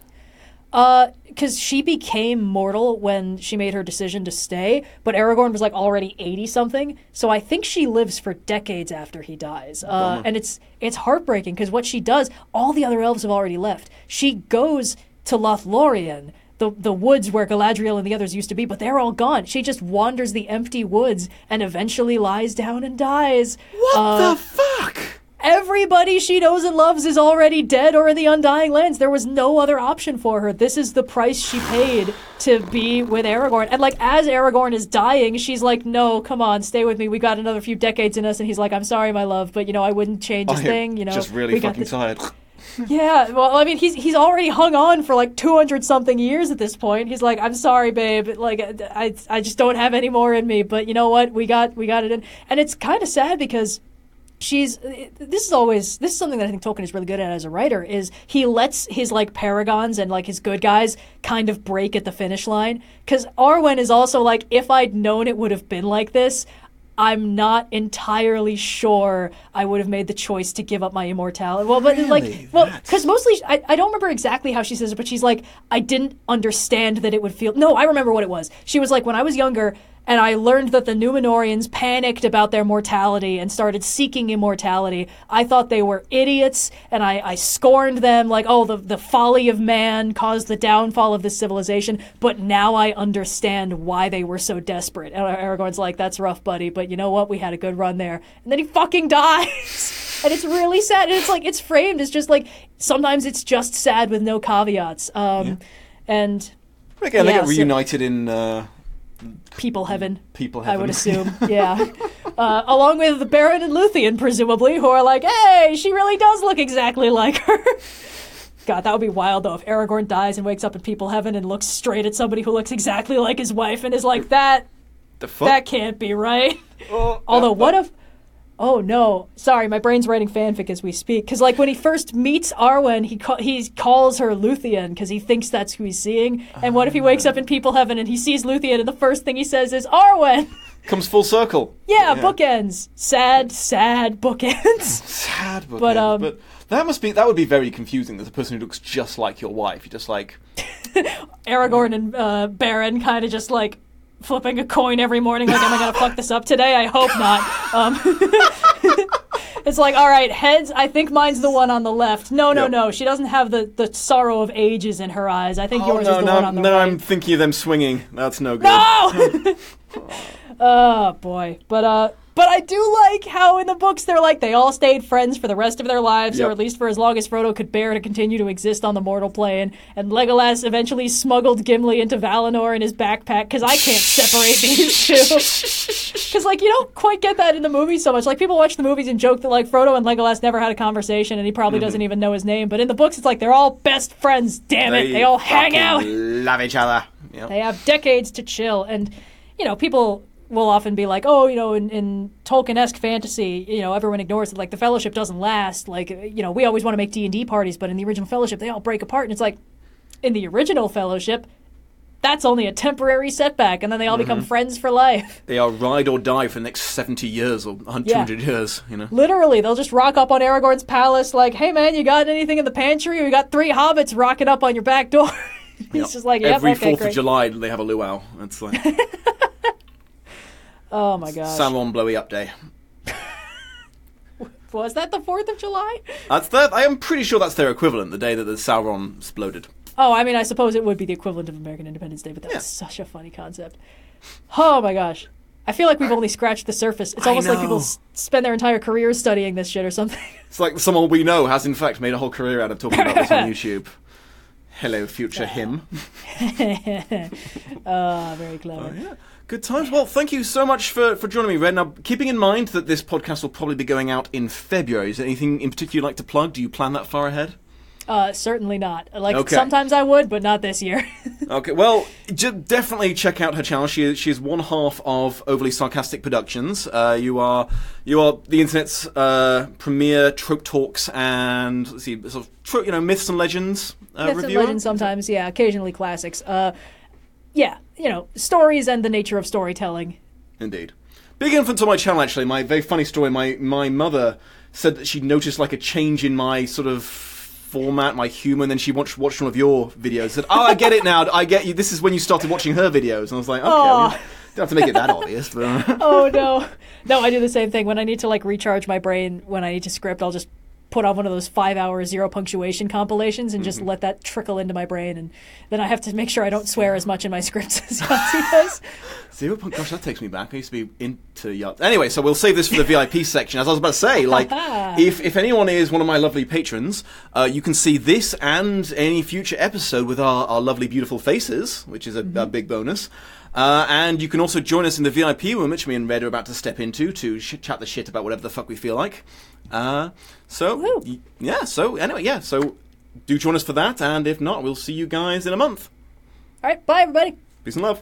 Uh, because she became mortal when she made her decision to stay, but Aragorn was like already eighty something, so I think she lives for decades after he dies. Uh, and it's it's heartbreaking, because what she does, all the other elves have already left. She goes to Lothlorien, the the woods where Galadriel and the others used to be, but they're all gone. She just wanders the empty woods and eventually lies down and dies. What uh, the fuck? Everybody she knows and loves is already dead or in the Undying Lands. There was no other option for her. This is the price she paid to be with Aragorn. And, like, as Aragorn is dying, she's like, no, come on, stay with me. We got another few decades in us. And he's like, I'm sorry, my love, but, you know, I wouldn't change a thing. You know, just really fucking tired. Yeah, well, I mean, he's he's already hung on for, like, two hundred something years at this point. He's like, I'm sorry, babe, like, I, I just don't have any more in me. But you know what? We got, we got it in. And it's kind of sad because... She's, this is always, this is something that I think Tolkien is really good at as a writer, is he lets his, like, paragons and, like, his good guys kind of break at the finish line. Because Arwen is also like, if I'd known it would have been like this, I'm not entirely sure I would have made the choice to give up my immortality. Well, but really? like, well, because mostly, I, I don't remember exactly how she says it, but she's like, I didn't understand that it would feel, no, I remember what it was. She was like, when I was younger, and I learned that the Númenorians panicked about their mortality and started seeking immortality. I thought they were idiots, and I, I scorned them, like, oh, the, the folly of man caused the downfall of this civilization, but now I understand why they were so desperate. And Aragorn's like, that's rough, buddy, but you know what? We had a good run there. And then he fucking dies. And it's really sad. And it's like, it's framed as just like, sometimes it's just sad with no caveats. Um, yeah. And... Again, yeah, they get reunited so, in... Uh... People heaven. People heaven. I would assume, yeah. Uh, along with the Beren and Luthien, presumably, who are like, hey, she really does look exactly like her. God, that would be wild, though, if Aragorn dies and wakes up in people heaven and looks straight at somebody who looks exactly like his wife and is like, that, the fuck? That can't be right. Oh, Although, what if... Oh, no. Sorry, my brain's writing fanfic as we speak. Because, like, when he first meets Arwen, he ca- he calls her Luthien because he thinks that's who he's seeing. And what if he wakes up in People Heaven and he sees Luthien and the first thing he says is, Arwen! Comes full circle. Yeah, yeah. Bookends. Sad, sad bookends. Sad bookends. But, um, but that must be, that would be very confusing. There's a person who looks just like your wife. You're just like... Aragorn and uh, Beren kind of just, like... flipping a coin every morning, like, am I going to fuck this up today? I hope not. Um, it's like, all right, heads, I think mine's the one on the left. No, no, yep. no, she doesn't have the, the sorrow of ages in her eyes. I think oh, yours no, is the no, one on the no, right. No, I'm thinking of them swinging. That's no good. No! Oh, boy. But, uh... But I do like how in the books they're like, they all stayed friends for the rest of their lives, yep. or at least for as long as Frodo could bear to continue to exist on the mortal plane. And Legolas eventually smuggled Gimli into Valinor in his backpack, because I can't separate these two. Because, like, you don't quite get that in the movies so much. Like, people watch the movies and joke that, like, Frodo and Legolas never had a conversation and he probably mm-hmm. doesn't even know his name. But in the books, it's like, they're all best friends, damn it. They, they all hang out. Love each other. Yep. They have decades to chill. And, you know, people... will often be like, oh, you know, in, in Tolkien-esque fantasy, you know, everyone ignores it. Like, the Fellowship doesn't last. Like, you know, we always want to make D and D parties, but in the original Fellowship, they all break apart. And it's like, in the original Fellowship, that's only a temporary setback, and then they all mm-hmm. become friends for life. They are ride or die for the next seventy years or two hundred yeah. years, you know. Literally, they'll just rock up on Aragorn's palace like, hey, man, you got anything in the pantry? We got three hobbits rocking up on your back door. He's yep. just like, yep, every okay, fourth great. of July, they have a luau. It's like... Oh my gosh. Saruman blowy up day. Was that the fourth of July? That's the, I am pretty sure that's their equivalent, the day that the Sauron exploded. Oh, I mean, I suppose it would be the equivalent of American Independence Day, but that's yeah. such a funny concept. Oh my gosh. I feel like we've only scratched the surface. It's almost like people s- spend their entire careers studying this shit or something. It's like someone we know has, in fact, made a whole career out of talking about this on YouTube. Hello, future him. Ah, oh, very clever. Oh, yeah. Good times. Well, thank you so much for, for joining me, Red. Now, keeping in mind that this podcast will probably be going out in February, is there anything in particular you'd like to plug? Do you plan that far ahead? Uh, certainly not. Like, okay. Sometimes I would, but not this year. Okay, well, j- definitely check out her channel. She, she is one half of Overly Sarcastic Productions. Uh, you are you are the internet's uh, premier trope talks and, let's see, sort of tro- you know, myths and legends uh, myths reviewer. And legends sometimes, yeah, occasionally classics. Uh Yeah, you know, stories and the nature of storytelling. Indeed. Big influence on my channel, actually. My very funny story, my, my mother said that she noticed, like, a change in my sort of format, my humor, and then she watched, watched one of your videos and said, oh, I get it now, I get you, this is when you started watching her videos. And I was like, okay, well, don't have to make it that obvious. But... oh, no. No, I do the same thing. When I need to, like, recharge my brain, when I need to script, I'll just put on one of those five-hour zero punctuation compilations and just mm-hmm. let that trickle into my brain, and then I have to make sure I don't swear as much in my scripts as Yahtzee does. Zero punct- Gosh, that takes me back. I used to be into Yahtzee. Anyway, so we'll save this for the V I P section. As I was about to say, like, if, if anyone is one of my lovely patrons, uh, you can see this and any future episode with our, our lovely, beautiful faces, which is a, mm-hmm. a big bonus. Uh, and you can also join us in the V I P room, which me and Red are about to step into to sh- chat the shit about whatever the fuck we feel like. Uh, so, y- yeah, so, anyway, yeah, so do join us for that, and if not, we'll see you guys in a month. All right, bye, everybody. Peace and love.